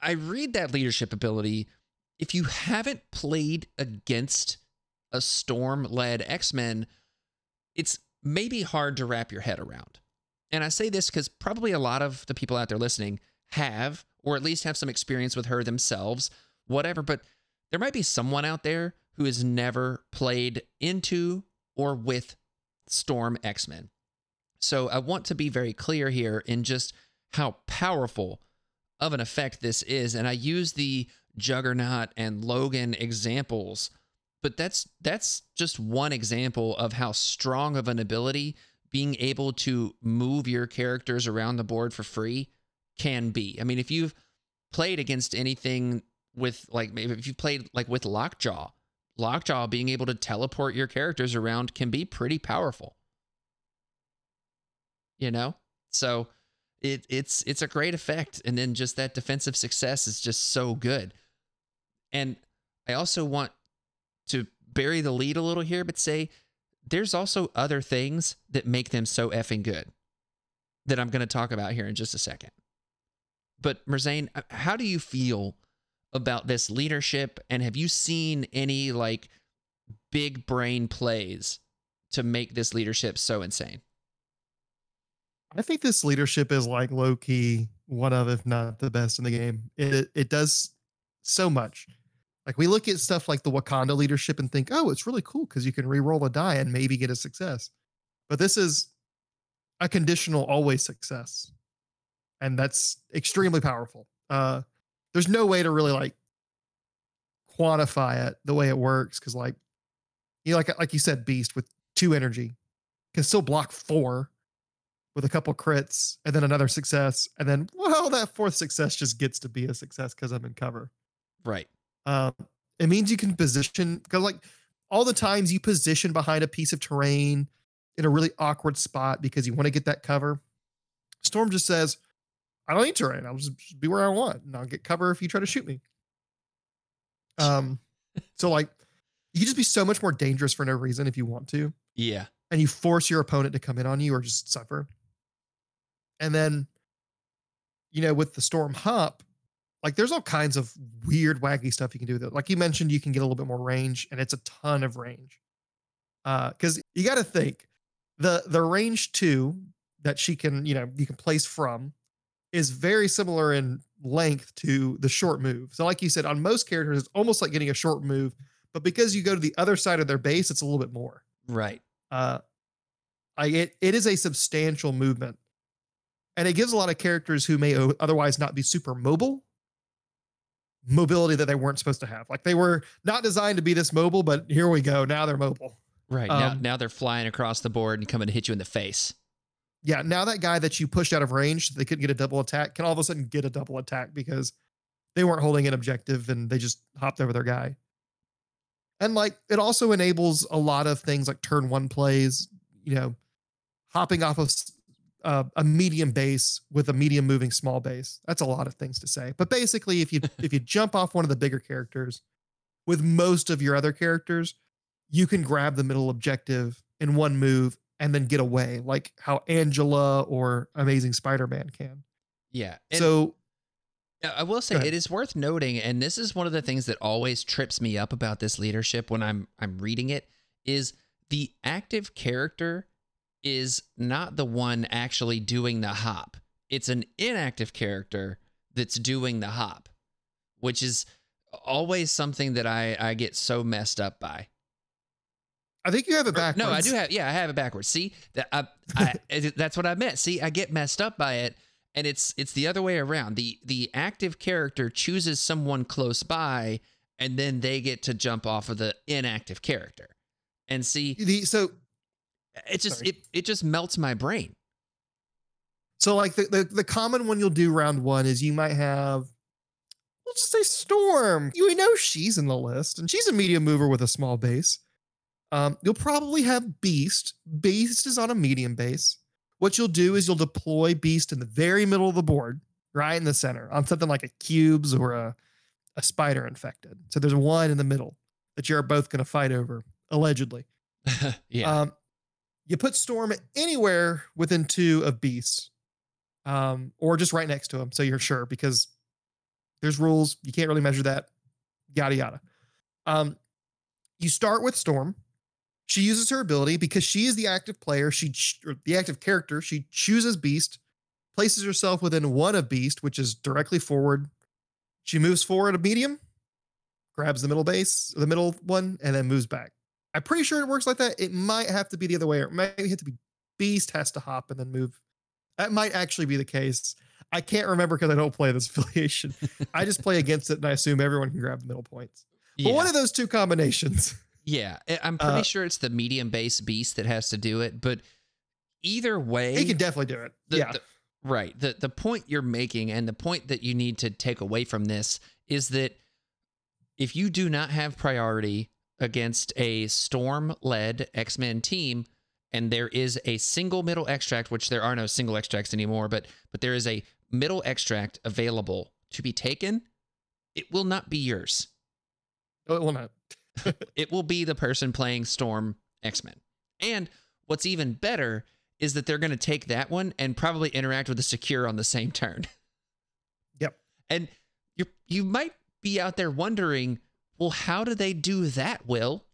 I read that leadership ability, if you haven't played against a Storm-led X-Men, it's maybe hard to wrap your head around. And I say this because probably a lot of the people out there listening have, or at least have some experience with her themselves, whatever, but there might be someone out there who has never played into or with Storm X-Men. So I want to be very clear here in just how powerful of an effect this is. And I use the Juggernaut and Logan examples, but that's just one example of how strong of an ability being able to move your characters around the board for free can be. I mean, if you've played against anything with, like, maybe if you played like with Lockjaw, being able to teleport your characters around can be pretty powerful, you know? So it's a great effect. And then just that defensive success is just so good. And I also want to bury the lead a little here, but say there's also other things that make them so effing good that I'm going to talk about here in just a second. But Merzain, how do you feel about this leadership, and have you seen any like big brain plays to make this leadership so insane? I think this leadership is like low key one of, if not the best in the game. It does so much. Like, we look at stuff like the Wakanda leadership and think, oh, it's really cool because you can re-roll a die and maybe get a success. But this is a conditional always success. And that's extremely powerful. There's no way to really like quantify it the way it works. Cause like, you know, like you said, Beast with 2 energy can still block 4 with a couple crits and then another success. And then, well, that 4th success just gets to be a success cause I'm in cover. Right. It means you can position, cause like all the times you position behind a piece of terrain in a really awkward spot because you want to get that cover. Storm just says, I don't need terrain. I'll just be where I want and I'll get cover if you try to shoot me. So like you just be so much more dangerous for no reason if you want to. Yeah. And you force your opponent to come in on you or just suffer. And then, you know, with the Storm Hop, like there's all kinds of weird, wacky stuff you can do with it. Like you mentioned, you can get a little bit more range, and it's a ton of range. Cause you got to think the range 2 that she can, you know, you can place from is very similar in length to the short move. So like you said, on most characters, it's almost like getting a short move, but because you go to the other side of their base, it's a little bit more. Right. It is a substantial movement, and it gives a lot of characters who may otherwise not be super mobile mobility that they weren't supposed to have. Like they were not designed to be this mobile, but here we go. Now they're mobile. Right. Now they're flying across the board and coming to hit you in the face. Yeah, now that guy that you pushed out of range so they couldn't get a double attack can all of a sudden get a double attack because they weren't holding an objective and they just hopped over their guy. And like it also enables a lot of things like turn 1 plays, you know, hopping off of a medium base with a medium moving small base. That's a lot of things to say. But basically if you jump off one of the bigger characters with most of your other characters, you can grab the middle objective in one move and then get away, like how Angela or Amazing Spider-Man can. Yeah. And so I will say it is worth noting, and this is one of the things that always trips me up about this leadership when I'm reading it, is the active character is not the one actually doing the hop. It's an inactive character that's doing the hop, which is always something that I get so messed up by. I think you have it backwards. No, I do have. Yeah, I have it backwards. See, that's what I meant. See, I get messed up by it, and it's the other way around. The active character chooses someone close by, and then they get to jump off of the inactive character. And see, it just melts my brain. So like the common one you'll do round 1 is you might have, let's just say Storm. You know she's in the list, and she's a medium mover with a small base. You'll probably have Beast. Beast is on a medium base. What you'll do is you'll deploy Beast in the very middle of the board, right in the center, on something like a Cubes or a Spider Infected. So there's one in the middle that you're both going to fight over, allegedly. Yeah. You put Storm anywhere within 2 of Beast, or just right next to him, so you're sure, because there's rules. You can't really measure that, yada, yada. You start with Storm. She uses her ability because she is the active player. The active character. She chooses Beast, places herself within 1 of Beast, which is directly forward. She moves forward a medium, grabs the middle base, the middle one, and then moves back. I'm pretty sure it works like that. It might have to be the other way, or it might have to be Beast has to hop and then move. That might actually be the case. I can't remember because I don't play this affiliation. I just play against it and I assume everyone can grab the middle points. Yeah. But one of those 2 combinations. Yeah, I'm pretty sure it's the medium base Beast that has to do it, but either way... He can definitely do it, Right. The point you're making and the point that you need to take away from this is that if you do not have priority against a Storm-led X-Men team, and there is a single middle extract, which there are no single extracts anymore, but there is a middle extract available to be taken, it will not be yours. Oh, it will not. It will be the person playing Storm X-Men. And what's even better is that they're going to take that one and probably interact with the secure on the same turn. Yep. And you might be out there wondering, well, how do they do that, Will?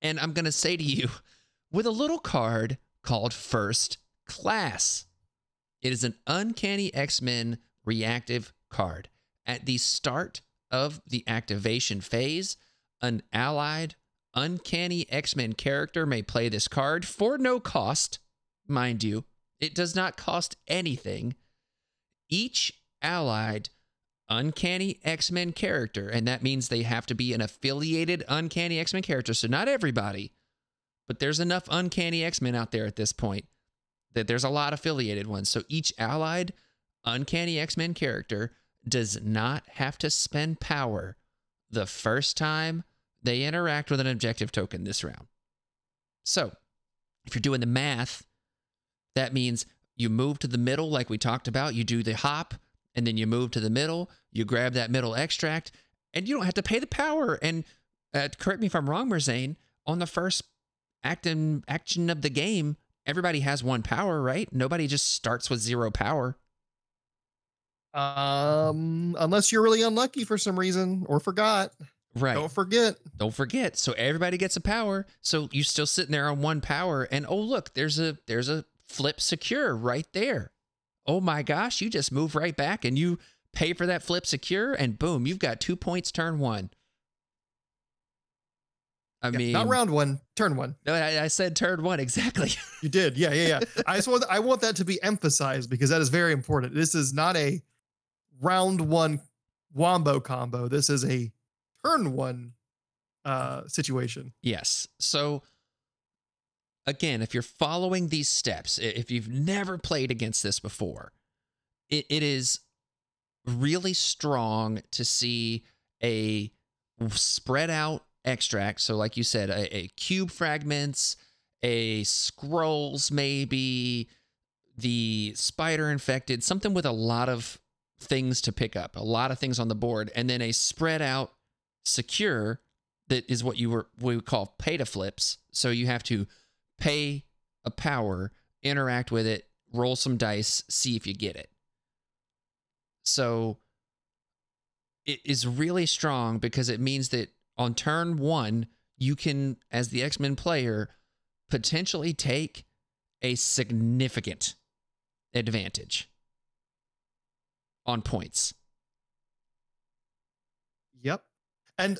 And I'm going to say to you, with a little card called First Class. It is an Uncanny X-Men reactive card. At the start of the activation phase, an allied Uncanny X-Men character may play this card for no cost, mind you. It does not cost anything. Each allied Uncanny X-Men character, and that means they have to be an affiliated Uncanny X-Men character, so not everybody, but there's enough Uncanny X-Men out there at this point that there's a lot of affiliated ones. So each allied Uncanny X-Men character does not have to spend power the first time they interact with an objective token this round. So if you're doing the math, that means you move to the middle like we talked about. You do the hop, and then you move to the middle. You grab that middle extract, and you don't have to pay the power. And correct me if I'm wrong, Merzain, on the first action of the game, everybody has one power, right? Nobody just starts with zero power. Unless you're really unlucky for some reason or forgot. Right. Don't forget. So everybody gets a power. So you're still sitting there on one power, and oh look, there's a flip secure right there. Oh my gosh, you just move right back and you pay for that flip secure, and boom, you've got 2 points turn one. I mean, not round one, turn one. No, I said turn one exactly. You did, yeah. I want that to be emphasized because that is very important. This is not a round one wombo combo. This is a turn one situation. Yes. So again, if you're following these steps, if you've never played against this before, it is really strong to see a spread out extract. So like you said, a cube fragments, a scrolls, maybe the spider infected, something with a lot of things to pick up, a lot of things on the board, and then a spread out secure that is what we would call pay to flips. So you have to pay a power, interact with it, roll some dice, see if you get it. So it is really strong because it means that on turn one, you can, as the X-Men player, potentially take a significant advantage on points. Yep. And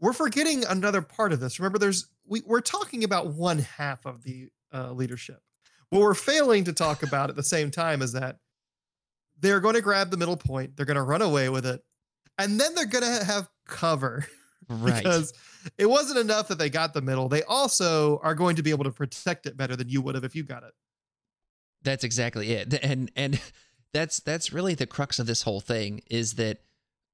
we're forgetting another part of this. Remember, we're talking about one half of the leadership. What we're failing to talk about at the same time is that they're going to grab the middle point, they're going to run away with it, and then they're going to have cover. Right. Because it wasn't enough that they got the middle. They also are going to be able to protect it better than you would have if you got it. That's exactly it. And that's really the crux of this whole thing is that,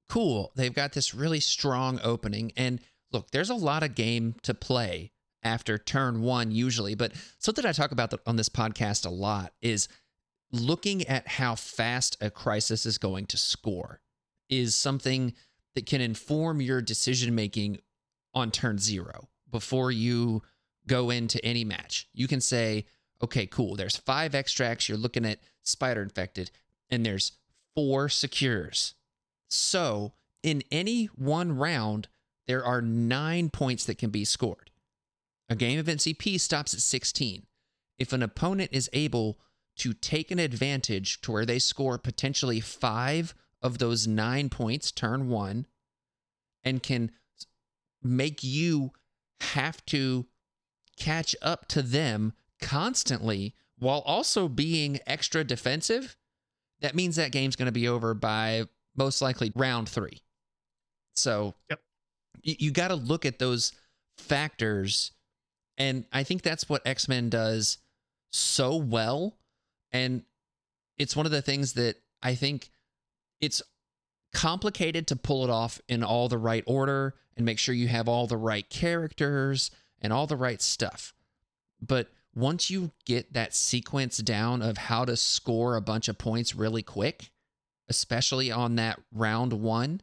cool, they've got this really strong opening. And look, there's a lot of game to play after turn one usually. But something I talk about on this podcast a lot is looking at how fast a crisis is going to score is something that can inform your decision-making on turn zero before you go into any match. You can say, okay, cool, there's 5 extracts. You're looking at spider infected, and there's 4 secures. So in any one round, there are 9 points that can be scored. A game of NCP stops at 16. If an opponent is able to take an advantage to where they score potentially 5 of those 9 points turn one and can make you have to catch up to them constantly while also being extra defensive, that means that game's going to be over by most likely round 3. So yep. You got to look at those factors. And I think that's what X-Men does so well. And it's one of the things that I think it's complicated to pull it off in all the right order and make sure you have all the right characters and all the right stuff. But once you get that sequence down of how to score a bunch of points really quick, especially on that round one,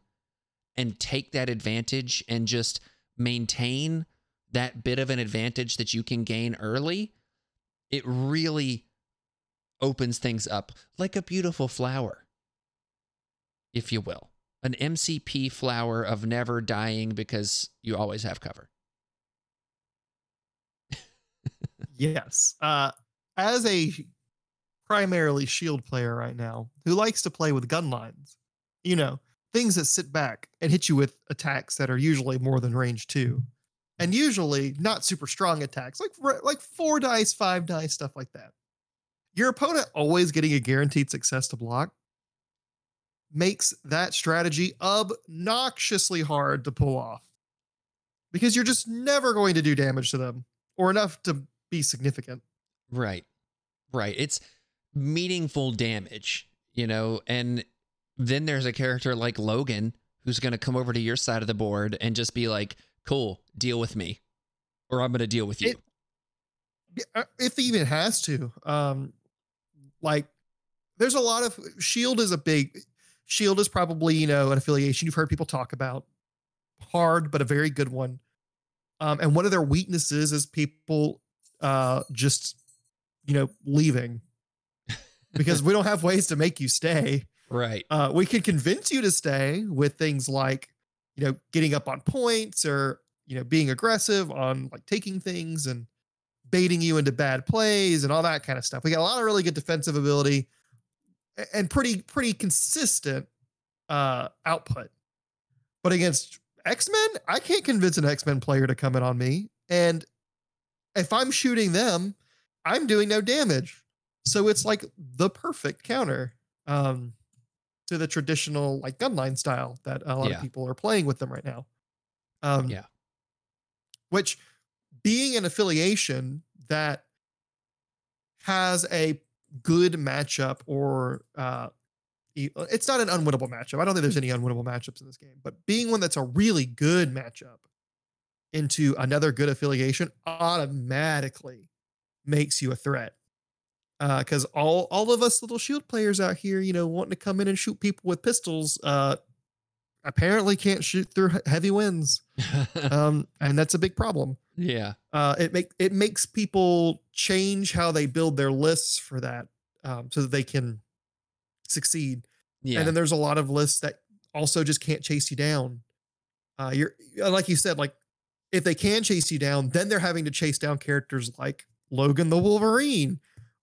and take that advantage and just maintain that bit of an advantage that you can gain early, it really opens things up like a beautiful flower, if you will. An MCP flower of never dying because you always have cover. Yes. As a primarily shield player right now, who likes to play with gun lines, things that sit back and hit you with attacks that are usually more than range 2, and usually not super strong attacks, like 4 dice, 5 dice, stuff like that. Your opponent always getting a guaranteed success to block makes that strategy obnoxiously hard to pull off, because you're just never going to do damage to them or enough to be significant. Right. It's meaningful damage, you know, and then there's a character like Logan who's going to come over to your side of the board and just be like, cool, deal with me, or I'm going to deal with you. If he even has to. There's a lot of... Shield is probably, you know, an affiliation you've heard people talk about. Hard, but a very good one. And one of their weaknesses is people just, you know, leaving. Because we don't have ways to make you stay. Right. We could convince you to stay with things like, you know, getting up on points, or, you know, being aggressive on like taking things and baiting you into bad plays and all that kind of stuff. We got a lot of really good defensive ability and pretty consistent output. But against X-Men, I can't convince an X-Men player to come in on me. And if I'm shooting them, I'm doing no damage. So it's like the perfect counter to the traditional like gunline style that a lot of people are playing with them right now. Which, being an affiliation that has a good matchup, or it's not an unwinnable matchup. I don't think there's any unwinnable matchups in this game, but being one that's a really good matchup into another good affiliation automatically makes you a threat. Because all of us little Shield players out here, you know, wanting to come in and shoot people with pistols, apparently can't shoot through heavy winds. And that's a big problem. Yeah. It makes people change how they build their lists for that, so that they can succeed. Yeah. And then there's a lot of lists that also just can't chase you down. You're like you said, like if they can chase you down, then they're having to chase down characters like Logan the Wolverine,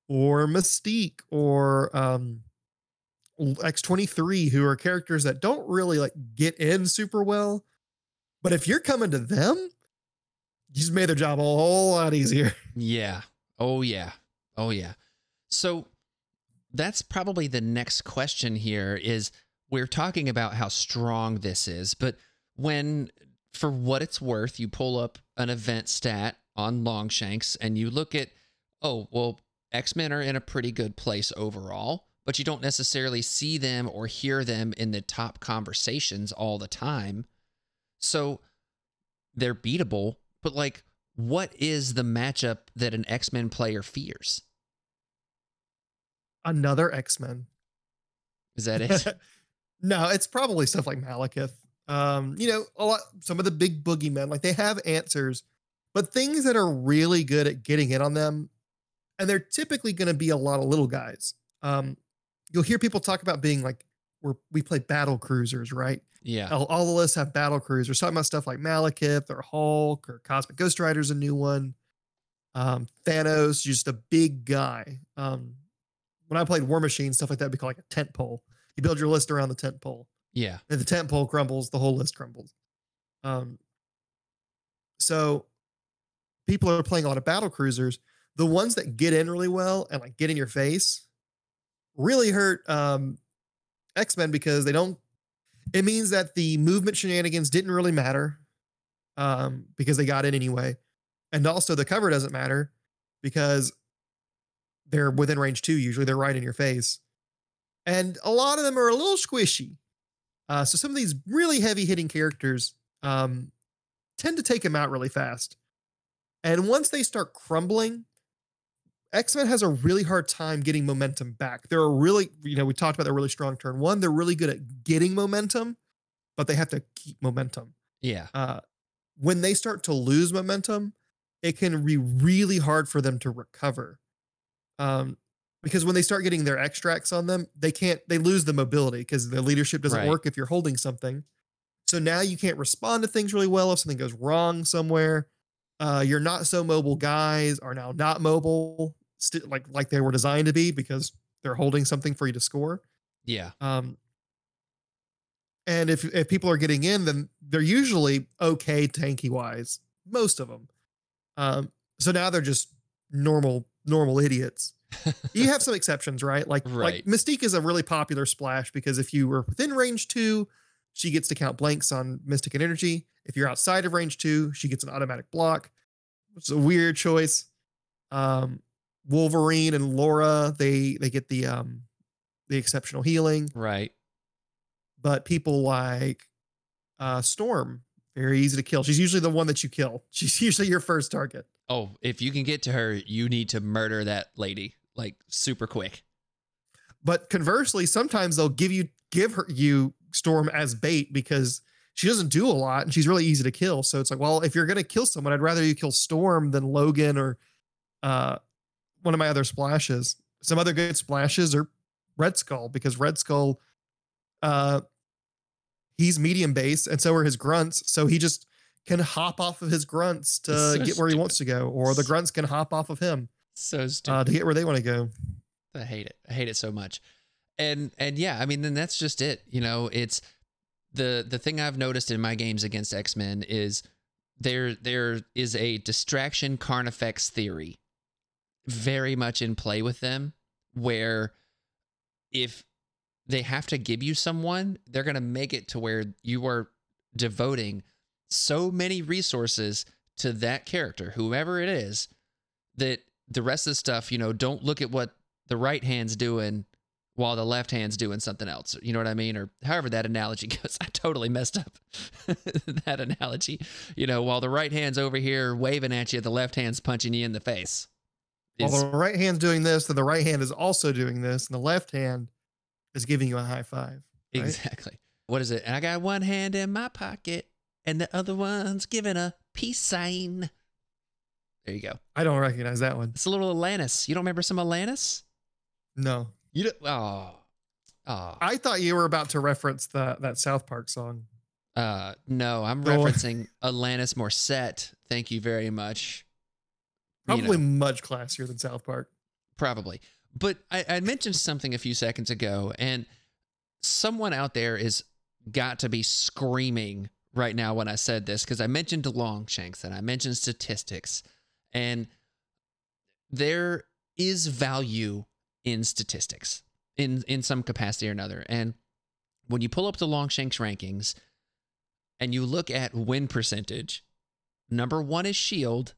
or Mystique, or X-23, who are characters that don't really like get in super well. But if you're coming to them, you just made their job a whole lot easier. Yeah. Oh yeah. So that's probably the next question here is, we're talking about how strong this is, but when, for what it's worth, you pull up an event stat on Longshanks and you look at, oh, well, X-Men are in a pretty good place overall, but you don't necessarily see them or hear them in the top conversations all the time. So they're beatable, but like, what is the matchup that an X-Men player fears? Another X-Men. Is that it? No, it's probably stuff like Malekith. You know, some of the big boogeymen, like they have answers, but things that are really good at getting in on them. And they're typically going to be a lot of little guys. You'll hear people talk about being like, we play battle cruisers, right? Yeah. All the lists have battle cruisers. Talking about stuff like Malekith or Hulk or Cosmic Ghost Rider's a new one. Thanos, just a big guy. When I played War Machine, stuff like that would be called like a tent pole. You build your list around the tent pole. Yeah. If the tent pole crumbles, the whole list crumbles. So people are playing a lot of battle cruisers. The ones that get in really well and like get in your face really hurt X-Men, because it means that the movement shenanigans didn't really matter because they got in anyway. And also the cover doesn't matter because they're within range 2. Usually they're right in your face. And a lot of them are a little squishy. So some of these really heavy hitting characters tend to take them out really fast. And once they start crumbling, X-Men has a really hard time getting momentum back. They're really, you know, we talked about they're really strong turn one. They're really good at getting momentum, but they have to keep momentum. Yeah. When they start to lose momentum, it can be really hard for them to recover. Because when they start getting their extracts on them, they lose the mobility because their leadership doesn't work if you're holding something. So now you can't respond to things really well if something goes wrong somewhere. Your not so mobile guys are now not mobile, like they were designed to be, because they're holding something for you to score. Yeah. And if people are getting in, then they're usually okay tanky wise, most of them. So now they're just normal idiots. You have some exceptions, right? Like Mystique is a really popular splash because if you were within range 2, she gets to count blanks on Mystic and Energy. If you're outside of range 2, she gets an automatic block, which is a weird choice. Wolverine and Laura, they get the exceptional healing. Right. But people like Storm, very easy to kill. She's usually the one that you kill. She's usually your first target. Oh, if you can get to her, you need to murder that lady like super quick. But conversely, sometimes they'll give her Storm as bait because she doesn't do a lot and she's really easy to kill. So it's like, well, if you're going to kill someone, I'd rather you kill Storm than Logan or one of my other splashes. Some other good splashes are Red Skull, because Red Skull, he's medium base and so are his grunts. So he just can hop off of his grunts to get where he wants to go, or the grunts can hop off of him to get where they want to go. I hate it. I hate it so much. And yeah, I mean, then that's just it. You know, it's the thing I've noticed in my games against X-Men is there is a distraction Carnifex theory very much in play with them, where if they have to give you someone, they're going to make it to where you are devoting so many resources to that character, whoever it is, that the rest of the stuff, you know, don't look at what the right hand's doing while the left hand's doing something else. You know what I mean? Or however that analogy goes. I totally messed up that analogy. You know, while the right hand's over here waving at you, the left hand's punching you in the face. While the right hand's doing this, then the right hand is also doing this, and the left hand is giving you a high five. Right? Exactly. What is it? I got one hand in my pocket, and the other one's giving a peace sign. There you go. I don't recognize that one. It's a little Atlantis. You don't remember some Atlantis? No. You don't. Oh. I thought you were about to reference that South Park song. No, I'm referencing Alanis Morissette. Thank you very much. Probably much classier than South Park. Probably. But I mentioned something a few seconds ago, and someone out there is got to be screaming right now when I said this, because I mentioned Longshanks and I mentioned statistics, and there is value in statistics in some capacity or another. And when you pull up the Longshanks rankings and you look at win percentage, number 1 is Shield,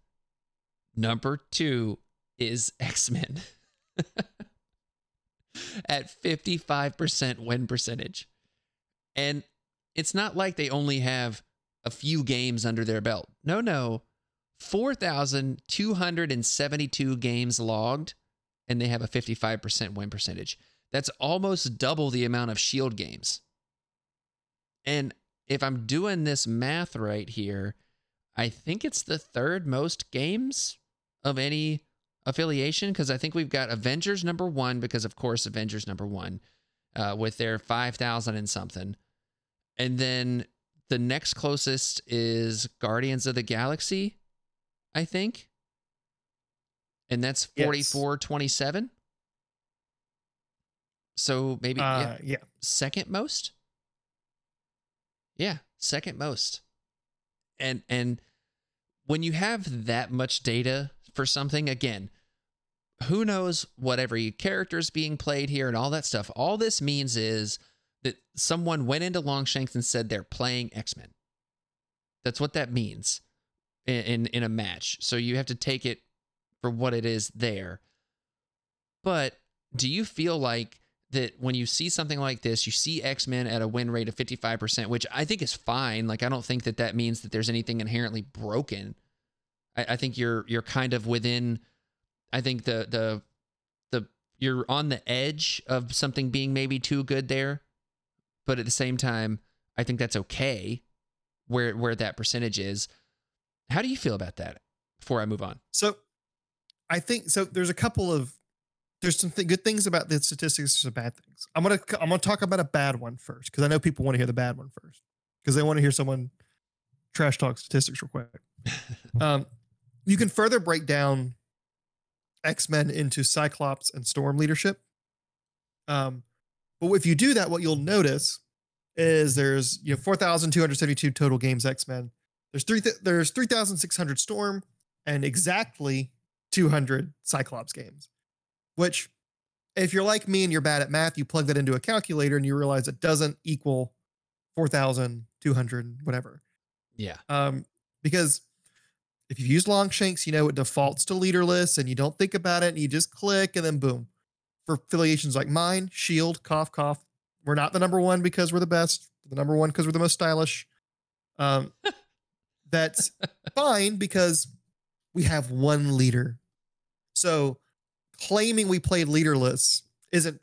number 2 is X-Men. At 55% win percentage. And it's not like they only have a few games under their belt. No. 4,272 games logged, and they have a 55% win percentage. That's almost double the amount of Shield games. And if I'm doing this math right here, I think it's the third most games of any affiliation, because I think we've got Avengers number 1, because of course Avengers number 1 with their 5,000 and something. And then the next closest is Guardians of the Galaxy, I think. And that's 4427. So maybe second most. Yeah, second most. And when you have that much data for something, again, who knows what every character is being played here and all that stuff. All this means is that someone went into Longshanks and said they're playing X-Men. That's what that means in a match. So you have to take it for what it is there. But do you feel like that when you see something like this, you see X-Men at a win rate of 55%, which I think is fine. Like, I don't think that means that there's anything inherently broken. I think you're kind of within. I think the you're on the edge of something being maybe too good there, but at the same time, I think that's okay where that percentage is. How do you feel about that? Before I move on, so I think so. There's some good things about the statistics, some bad things. I'm gonna talk about a bad one first, because I know people want to hear the bad one first, because they want to hear someone trash talk statistics real quick. You can further break down X-Men into Cyclops and Storm leadership. But if you do that, what you'll notice is there's 4,272 total games X-Men. There's 3,600 Storm and exactly 200 Cyclops games, which if you're like me and you're bad at math, you plug that into a calculator and you realize it doesn't equal 4,200 whatever. Yeah. Because if you've used Longshanks, it defaults to leaderless and you don't think about it and you just click and then boom. For affiliations like mine, Shield, cough, cough. We're not the number one because we're the best. We're the number one because we're the most stylish. That's fine because we have one leader. So claiming we played leaderless isn't,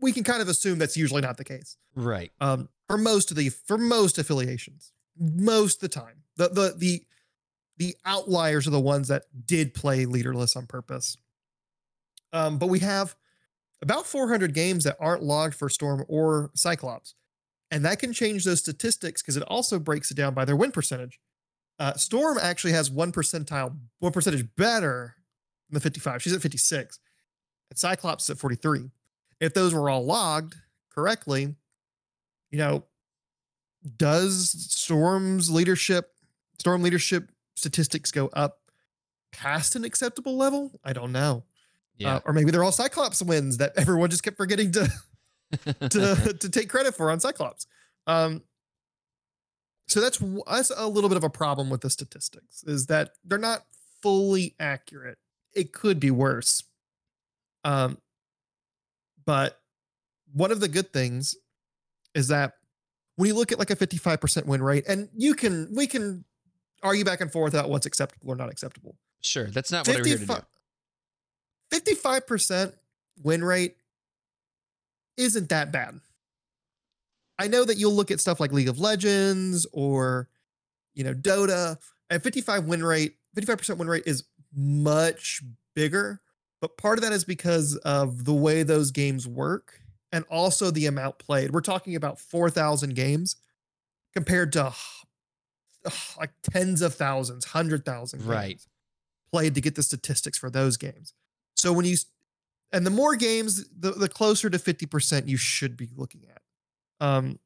we can kind of assume that's usually not the case. Right. For most affiliations, most of the time, the outliers are the ones that did play leaderless on purpose. But we have about 400 games that aren't logged for Storm or Cyclops. And that can change those statistics because it also breaks it down by their win percentage. Storm actually has one percentage better than the 55. She's at 56. And Cyclops is at 43. If those were all logged correctly, does Storm leadership statistics go up past an acceptable level? I don't know. Yeah. Or maybe they're all Cyclops wins that everyone just kept forgetting to take credit for on Cyclops. So that's a little bit of a problem with the statistics is that they're not fully accurate. It could be worse. But one of the good things is that when you look at like a 55% win rate, and we can argue back and forth about what's acceptable or not acceptable. Sure, that's not what we're here to do. 55% win rate isn't that bad. I know that you'll look at stuff like League of Legends or, Dota. And 55% win rate is much bigger. But part of that is because of the way those games work and also the amount played. We're talking about 4,000 games compared to like tens of thousands, 100,000 games played to get the statistics for those games. So when the more games, the closer to 50% you should be looking at.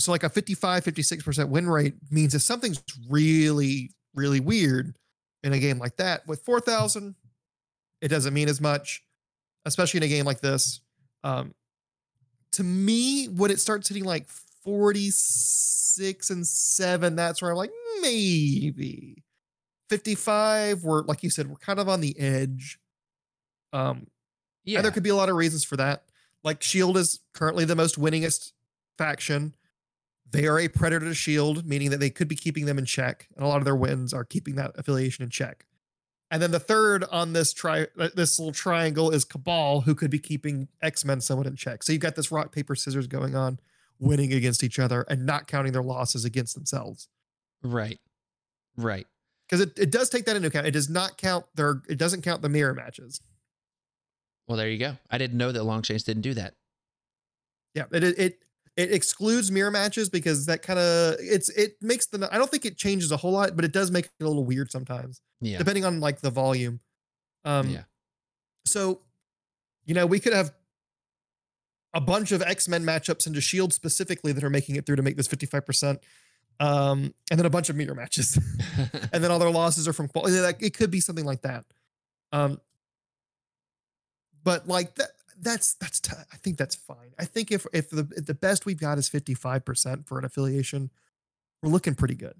So like a 55, 56% win rate means if something's really, really weird in a game like that, with 4,000, it doesn't mean as much, especially in a game like this. To me, when it starts hitting like 46 and 7, that's where I'm like, maybe. 55, we're, like you said, we're kind of on the edge. Yeah, and there could be a lot of reasons for that. Like Shield is currently the most winningest faction. They are a predator to Shield, meaning that they could be keeping them in check, and a lot of their wins are keeping that affiliation in check. And then the third on this little triangle is Cabal, who could be keeping X-Men somewhat in check. So you've got this rock, paper, scissors going on, winning against each other and not counting their losses against themselves. Right. Because it does take that into account. It does not count it doesn't count the mirror matches. Well, there you go. I didn't know that Longshanks didn't do that. Yeah, it excludes mirror matches because that kind of makes the. I don't think it changes a whole lot, but it does make it a little weird sometimes. Yeah, depending on like the volume. Yeah. So, we could have a bunch of X-Men matchups into Shield specifically that are making it through to make this 55%, and then a bunch of mirror matches, and then all their losses are from quality. Like it could be something like that. But like that's I think that's fine. I think if the best we've got is 55% for an affiliation, we're looking pretty good.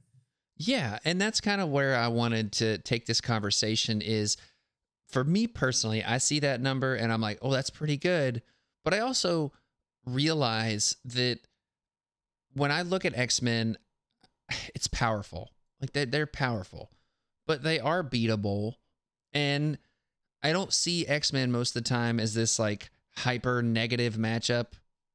Yeah, and that's kind of where I wanted to take this conversation is, for me personally, I see that number and I'm like, oh, that's pretty good. But I also realize that when I look at X-Men, it's powerful. Like they're powerful, but they are beatable, and I don't see X-Men most of the time as this like hyper negative matchup.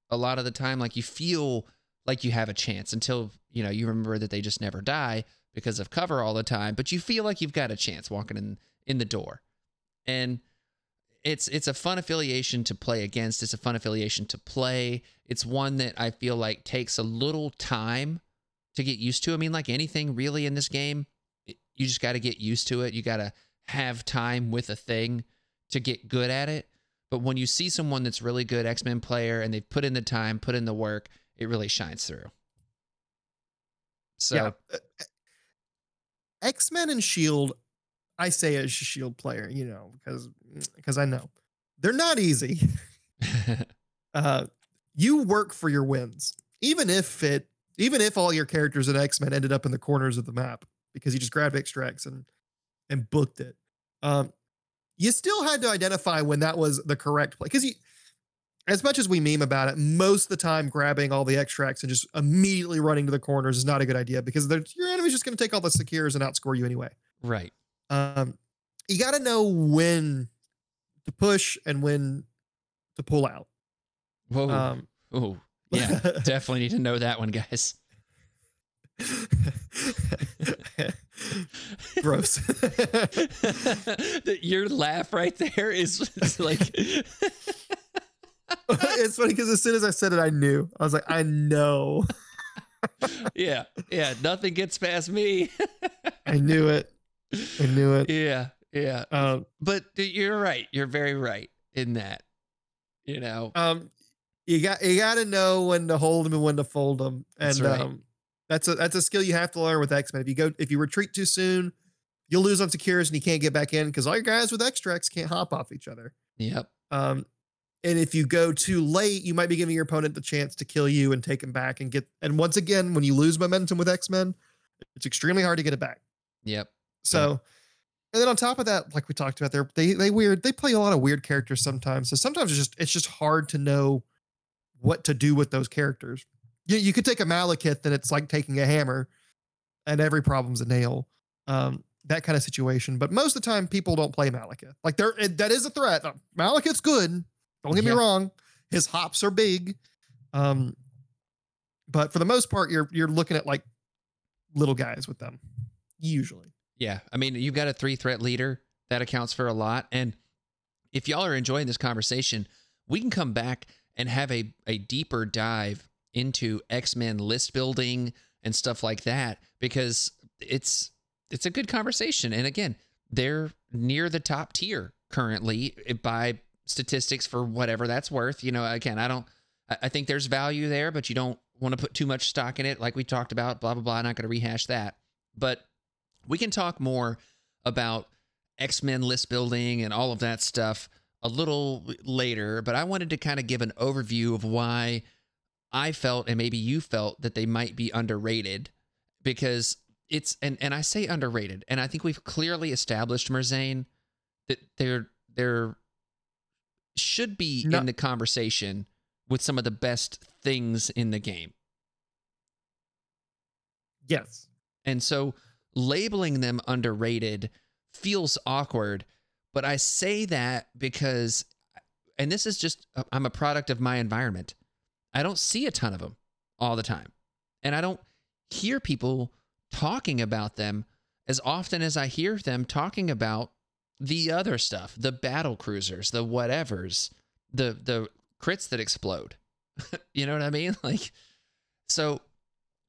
A lot of the time, like you feel like you have a chance until, you remember that they just never die because of cover all the time, but you feel like you've got a chance walking in the door. And it's a fun affiliation to play against. It's a fun affiliation to play. It's one that I feel like takes a little time to get used to. I mean, like anything really in this game, you just got to get used to it. You got to have time with a thing to get good at it. But when you see someone that's really good X-Men player and they've put in the time, put in the work, it really shines through. So yeah. X-Men and S.H.I.E.L.D., I say as a S.H.I.E.L.D. player, you know, because I know they're not easy. You work for your wins, even if all your characters in X-Men ended up in the corners of the map because you just grabbed extracts and booked it. You still had to identify when that was the correct play. Because as much as we meme about it, most of the time grabbing all the extracts and just immediately running to the corners is not a good idea because your enemy's just going to take all the secures and outscore you anyway. Right. You got to know when to push and when to pull out. Whoa. Yeah, definitely need to know that one, guys. Gross. Your laugh right there is like... It's funny because as soon as I said it, I knew. I was like, I know. Yeah, nothing gets past me. I knew it. Yeah. But you're right. You're very right in that, you know. You got to know when to hold them and when to fold them, and that's right. That's a skill you have to learn with X-Men. If you retreat too soon, you'll lose on secures and you can't get back in because all your guys with extracts can't hop off each other. Yep. And if you go too late, you might be giving your opponent the chance to kill you and take him back and get. And once again, when you lose momentum with X-Men, it's extremely hard to get it back. Yep. So, and then on top of that, like we talked about, they play a lot of weird characters sometimes. So sometimes it's just hard to know what to do with those characters. You could take a Malekith and it's like taking a hammer, and every problem's a nail. That kind of situation. But most of the time, people don't play Malekith. Like that is a threat. Malekith's good. Don't get me wrong. His hops are big. But for the most part, you're looking at like little guys with them usually. Yeah. I mean, you've got a 3-threat leader that accounts for a lot. And if y'all are enjoying this conversation, we can come back and have a deeper dive into X-Men list building and stuff like that, because it's a good conversation. And again, they're near the top tier currently by statistics for whatever that's worth. You know, again, I think there's value there, but you don't want to put too much stock in it. Like we talked about, blah, blah, blah. I'm not going to rehash that, but we can talk more about X-Men list building and all of that stuff a little later, but I wanted to kind of give an overview of why I felt, and maybe you felt, that they might be underrated, because it's, and I say underrated, and I think we've clearly established, Merzain, that they're should be in the conversation with some of the best things in the game. Yes. And so labeling them underrated feels awkward, but I say that because, and this is just, I'm a product of my environment. I don't see a ton of them all the time, and I don't hear people talking about them as often as I hear them talking about the other stuff, the battle cruisers, the whatevers, the crits that explode. You know what I mean? Like, so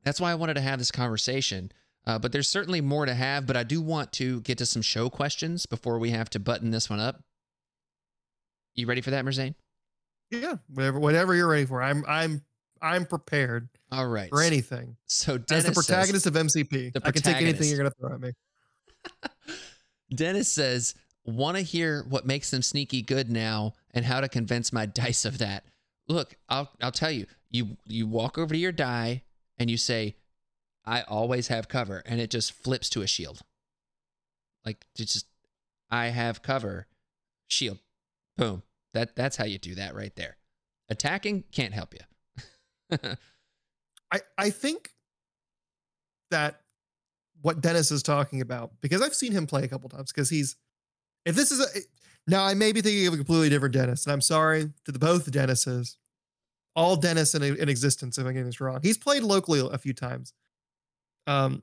that's why I wanted to have this conversation. But there's certainly more to have, but I do want to get to some show questions before we have to button this one up. You ready for that, Merzain? Yeah, whatever you're ready for. I'm prepared. All right. For anything. So Dennis, as the protagonist of MCP, I can take anything you're going to throw at me. Dennis says, want to hear what makes them sneaky good now and how to convince my dice of that. Look, I'll tell you, you walk over to your die and you say, I always have cover, and it just flips to a shield. Like, it's just, I have cover, shield, boom. That's how you do that right there. Attacking can't help you. I think that what Dennis is talking about, because I've seen him play a couple times, because now I may be thinking of a completely different Dennis, and I'm sorry to both Dennises, all Dennis in existence, if I'm getting this wrong. He's played locally a few times. And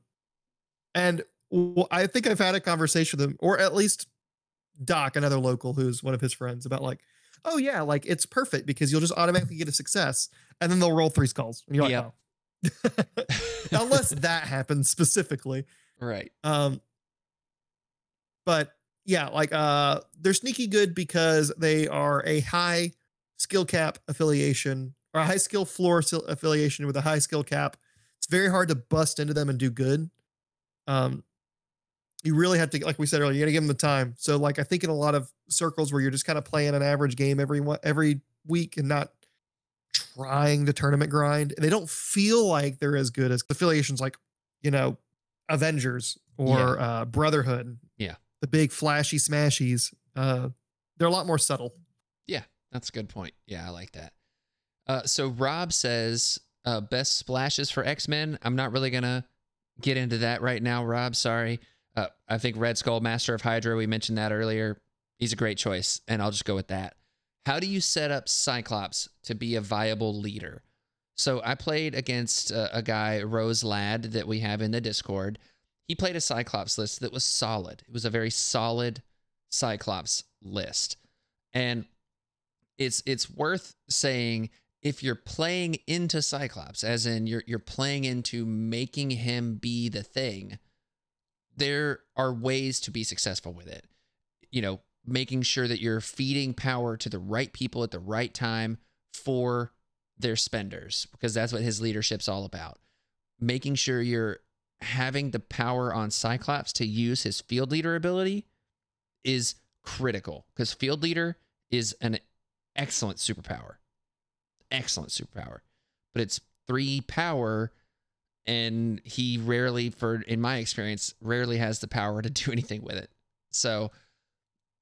I think I've had a conversation with him, or at least Doc, another local who's one of his friends, about like, oh yeah, like it's perfect because you'll just automatically get a success and then they'll roll 3 skulls. And you're like, oh. Unless that happens specifically, right? But yeah, like they're sneaky good because they are a high skill cap affiliation or a high skill floor affiliation with a high skill cap. It's very hard to bust into them and do good. You really have to, like we said earlier, you got to give them the time. So like, I think in a lot of circles where you're just kind of playing an average game every week and not trying to tournament grind, they don't feel like they're as good as affiliations like, you know, Avengers or Brotherhood. Yeah. The big flashy smashies. They're a lot more subtle. Yeah, that's a good point. Yeah, I like that. So Rob says, best splashes for X-Men. I'm not really going to get into that right now, Rob. Sorry. I think Red Skull, Master of Hydra, we mentioned that earlier. He's a great choice, and I'll just go with that. How do you set up Cyclops to be a viable leader? So I played against a guy, Rose Ladd, that we have in the Discord. He played a Cyclops list that was solid. It was a very solid Cyclops list. And it's worth saying, if you're playing into Cyclops, as in you're playing into making him be the thing, there are ways to be successful with it. You know, making sure that you're feeding power to the right people at the right time for their spenders, because that's what his leadership's all about. Making sure you're having the power on Cyclops to use his field leader ability is critical, because field leader is an excellent superpower. Excellent superpower, but it's 3 power, and he rarely, in my experience, rarely has the power to do anything with it. So,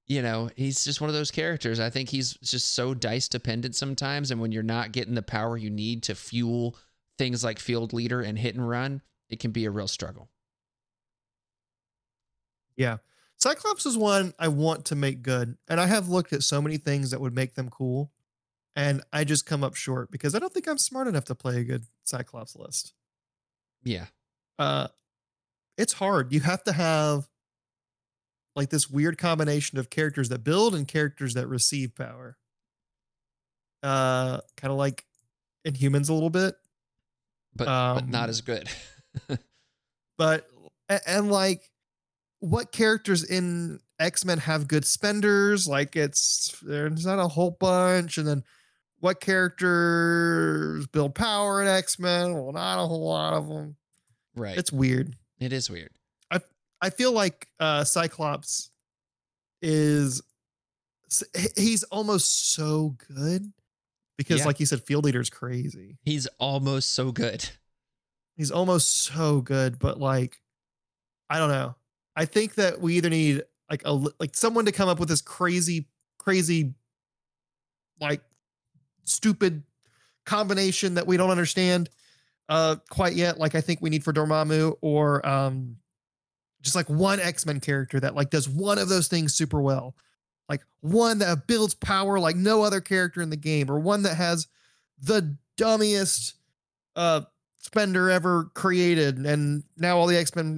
you know, he's just one of those characters. I think he's just so dice dependent sometimes, and when you're not getting the power you need to fuel things like field leader and hit and run, it can be a real struggle. Yeah. Cyclops is one I want to make good, and I have looked at so many things that would make them cool, and I just come up short because I don't think I'm smart enough to play a good Cyclops list. Yeah. It's hard. You have to have like this weird combination of characters that build and characters that receive power. Kind of like in Humans a little bit. But not as good. But, and like, what characters in X-Men have good spenders? Like, there's not a whole bunch. And then what characters build power in X-Men? Well, not a whole lot of them. Right. It's weird. It is weird. I feel like Cyclops he's almost so good because like you said, field leader's crazy. He's almost so good. He's almost so good, but like, I don't know. I think that we either need like someone to come up with this crazy, like stupid combination that we don't understand quite yet. Like I think we need for Dormammu, or just like one X-Men character that like does one of those things super well. Like one that builds power like no other character in the game, or one that has the dummiest spender ever created. And now all the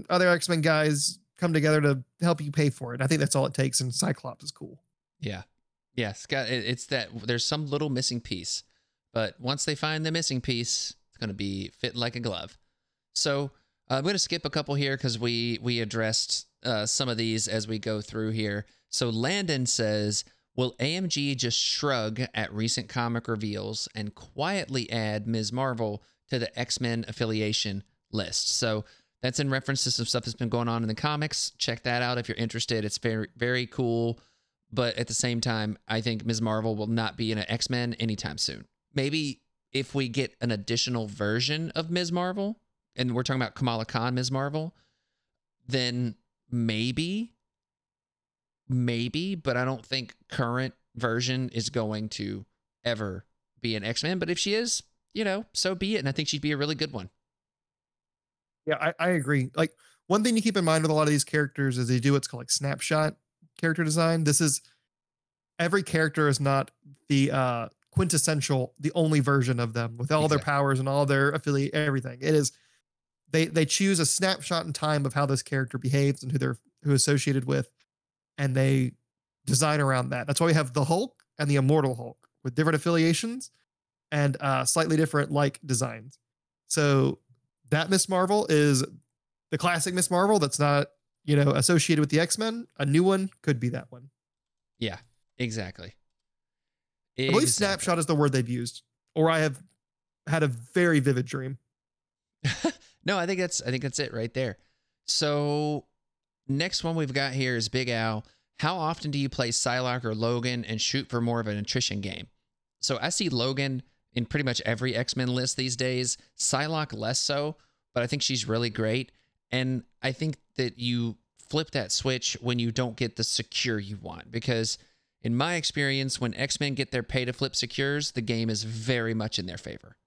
other X-Men guys come together to help you pay for it. I think that's all it takes, and Cyclops is cool. Yeah. Yeah, Scott, it's that there's some little missing piece, but once they find the missing piece, it's going to be fit like a glove. So I'm going to skip a couple here because we addressed some of these as we go through here. So Landon says, will AMG just shrug at recent comic reveals and quietly add Ms. Marvel to the X-Men affiliation list? So that's in reference to some stuff that's been going on in the comics. Check that out if you're interested. It's very, very cool. But at the same time, I think Ms. Marvel will not be in an X-Men anytime soon. Maybe if we get an additional version of Ms. Marvel, and we're talking about Kamala Khan Ms. Marvel, then maybe, but I don't think current version is going to ever be an X-Men. But if she is, you know, so be it. And I think she'd be a really good one. Yeah, I agree. Like, one thing to keep in mind with a lot of these characters is they do what's called like snapshot character design. This is, every character is not the quintessential, the only version of them with all their powers and all their affiliate, everything. It is, they choose a snapshot in time of how this character behaves and who associated with, and they design around that. That's why we have the Hulk and the Immortal Hulk with different affiliations and slightly different like designs. So that Ms. Marvel is the classic Ms. Marvel that's not, you know, associated with the X-Men. A new one could be that one. Yeah, exactly. I believe snapshot is the word they've used, or I have had a very vivid dream. No, I think that's it right there. So next one we've got here is Big Al. How often do you play Psylocke or Logan and shoot for more of an attrition game? So I see Logan in pretty much every X-Men list these days. Psylocke less so, but I think she's really great. And I think that you flip that switch when you don't get the secure you want, because in my experience, when X-Men get their pay to flip secures, the game is very much in their favor.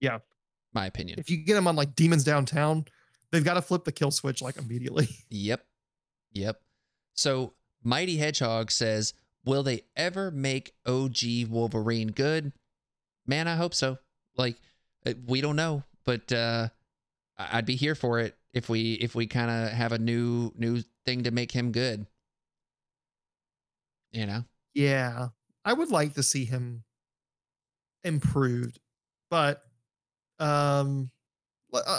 Yeah. My opinion. If you get them on like Demons Downtown, they've got to flip the kill switch like immediately. Yep. So Mighty Hedgehog says, will they ever make OG Wolverine good? Man, I hope so. Like, we don't know, but I'd be here for it if we kind of have a new thing to make him good. You know? Yeah. I would like to see him improved, but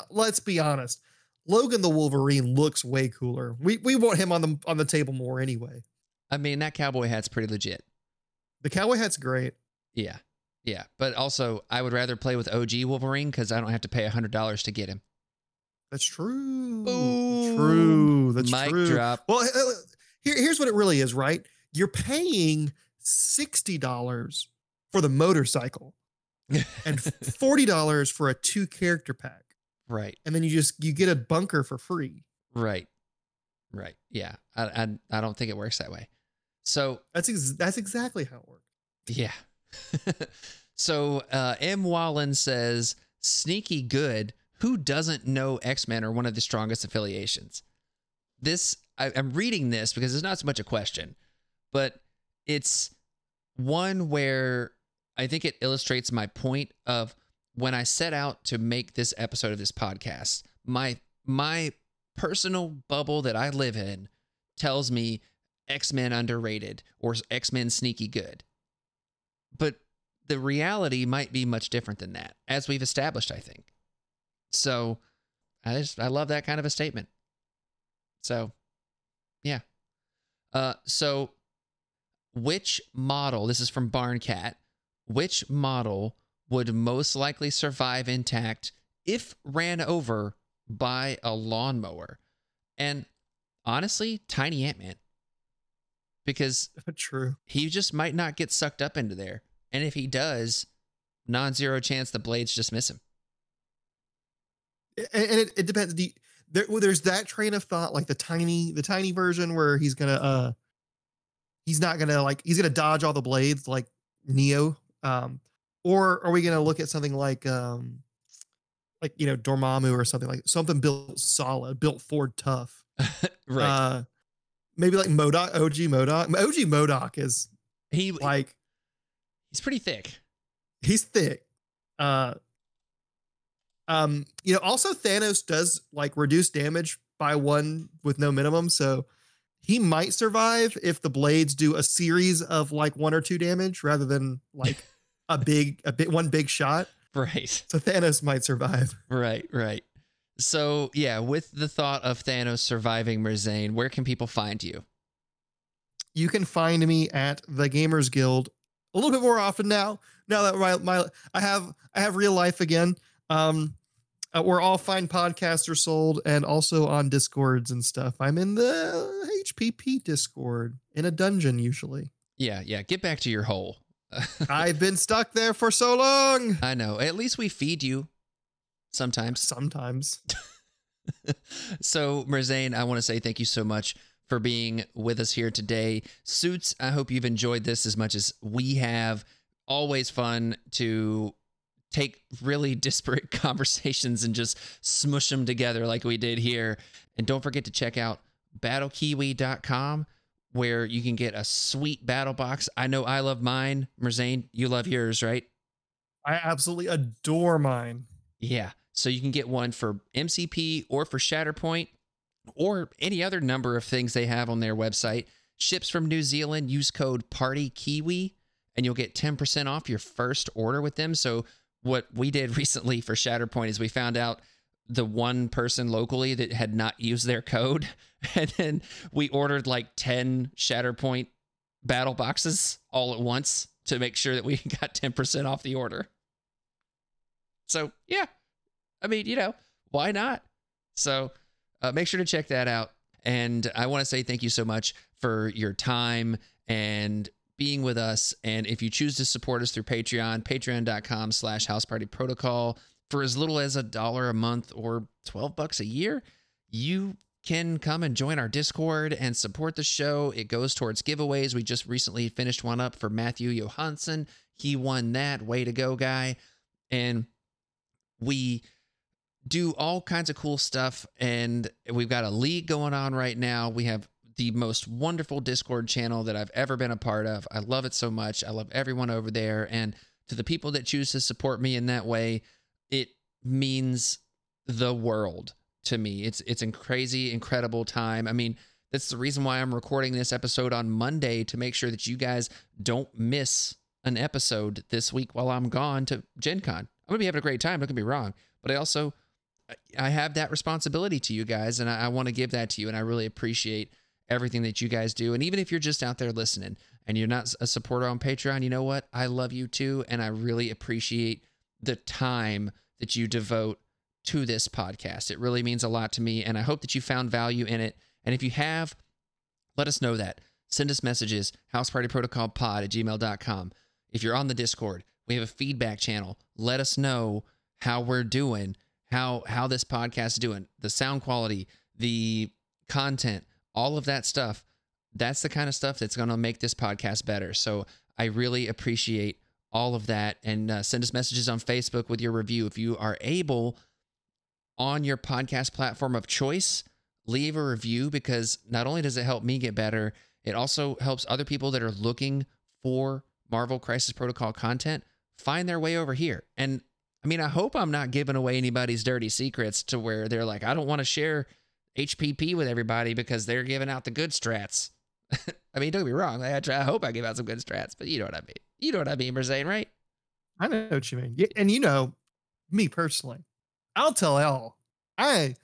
let's be honest. Logan the Wolverine looks way cooler. We want him on the table more anyway. I mean, that cowboy hat's pretty legit. The cowboy hat's great. Yeah. But also, I would rather play with OG Wolverine because I don't have to pay $100 to get him. That's true. Boom. True. That's mic true. Mic drop. Well, here's what it really is, right? You're paying $60 for the motorcycle and $40 for a 2-character pack. Right. And then you get a bunker for free. Right. Yeah. I don't think it works that way. So that's exactly how it works. Yeah. So M. Wallen says, sneaky good. Who doesn't know X-Men are one of the strongest affiliations? This, I'm reading this because it's not so much a question, but it's one where I think it illustrates my point of when I set out to make this episode of this podcast, my personal bubble that I live in tells me X-Men underrated or X-Men sneaky good. But the reality might be much different than that, as we've established, I think. So I love that kind of a statement. So, yeah. So which model, this is from Barncat, which model would most likely survive intact if ran over by a lawnmower? And honestly, Tiny Ant-Man. Because true, he just might not get sucked up into there. And if he does, non-zero chance the blades just miss him. And it depends. There's that train of thought, like the tiny version where he's gonna dodge all the blades like Neo. Or are we gonna look at something like Dormammu or something built solid, built Ford tough, right? Maybe like MODOK, OG MODOK is he's pretty thick. He's thick. Also Thanos does like reduce damage by 1 with no minimum. So he might survive if the blades do a series of like 1 or 2 damage rather than like one big shot. Right. So Thanos might survive. Right. So, yeah, with the thought of Thanos surviving, Merzain, where can people find you? You can find me at the Gamers Guild a little bit more often now. Now that I have real life again, where all fine podcasts are sold, and also on Discords and stuff. I'm in the HPP Discord in a dungeon usually. Yeah. Get back to your hole. I've been stuck there for so long. I know. At least we feed you. Sometimes. So, Merzain, I want to say thank you so much for being with us here today. Suits, I hope you've enjoyed this as much as we have. Always fun to take really disparate conversations and just smush them together like we did here. And don't forget to check out battlekiwi.com, where you can get a sweet battle box. I know I love mine. Merzain, you love yours, right? I absolutely adore mine. Yeah, so you can get one for MCP or for Shatterpoint or any other number of things they have on their website. Ships from New Zealand, use code PARTYKIWI, and you'll get 10% off your first order with them. So what we did recently for Shatterpoint is we found out the one person locally that had not used their code, and then we ordered like 10 Shatterpoint battle boxes all at once to make sure that we got 10% off the order. So, yeah. I mean, you know, why not? So make sure to check that out. And I want to say thank you so much for your time and being with us. And if you choose to support us through Patreon, patreon.com/housepartyprotocol, for as little as $1 a month or $12 a year, you can come and join our Discord and support the show. It goes towards giveaways. We just recently finished one up for Matthew Johansson. He won that. Way to go, guy. And we do all kinds of cool stuff, and we've got a league going on right now. We have the most wonderful Discord channel that I've ever been a part of. I love it so much. I love everyone over there. And to the people that choose to support me in that way, it means the world to me. It's a crazy, incredible time. I mean, that's the reason why I'm recording this episode on Monday, to make sure that you guys don't miss an episode this week while I'm gone to Gen Con. I'm going to be having a great time. Don't get me wrong. But I also, I have that responsibility to you guys, and I want to give that to you. And I really appreciate everything that you guys do. And even if you're just out there listening and you're not a supporter on Patreon, you know what? I love you too. And I really appreciate the time that you devote to this podcast. It really means a lot to me. And I hope that you found value in it. And if you have, let us know that. Send us messages, housepartyprotocolpod@gmail.com. If you're on the Discord, we have a feedback channel. Let us know how we're doing, how this podcast is doing, the sound quality, the content, all of that stuff. That's the kind of stuff that's going to make this podcast better. So I really appreciate all of that. And send us messages on Facebook with your review. If you are able, on your podcast platform of choice, leave a review, because not only does it help me get better, it also helps other people that are looking for Marvel Crisis Protocol content find their way over here. And I mean, I hope I'm not giving away anybody's dirty secrets to where they're like, I don't want to share HPP with everybody because they're giving out the good strats. I mean, don't get me wrong. I hope I give out some good strats, but you know what I mean. You know what I mean, Merzain, right? I know what you mean. And you know, me personally, I'll tell L. I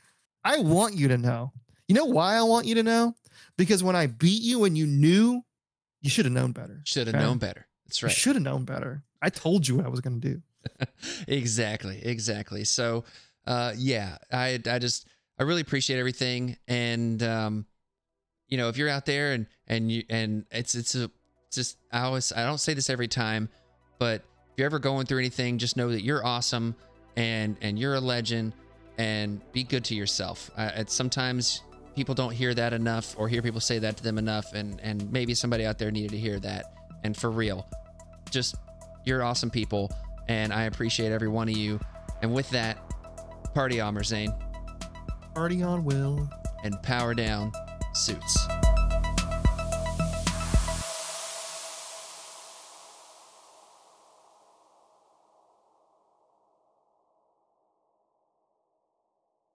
want you to know. You know why I want you to know? Because when I beat you and you knew, you should have known better. Should have known better. That's right. You should have known better. I told you what I was going to do. Exactly. So, yeah, I really appreciate everything. And, you know, if you're out there and I don't say this every time, but if you're ever going through anything, just know that you're awesome and you're a legend, and be good to yourself. Sometimes people don't hear that enough, or hear people say that to them enough. And maybe somebody out there needed to hear that. And for real, just, you're awesome people. And I appreciate every one of you. And with that, party on, Merzain. Party on, Will. And power down, suits.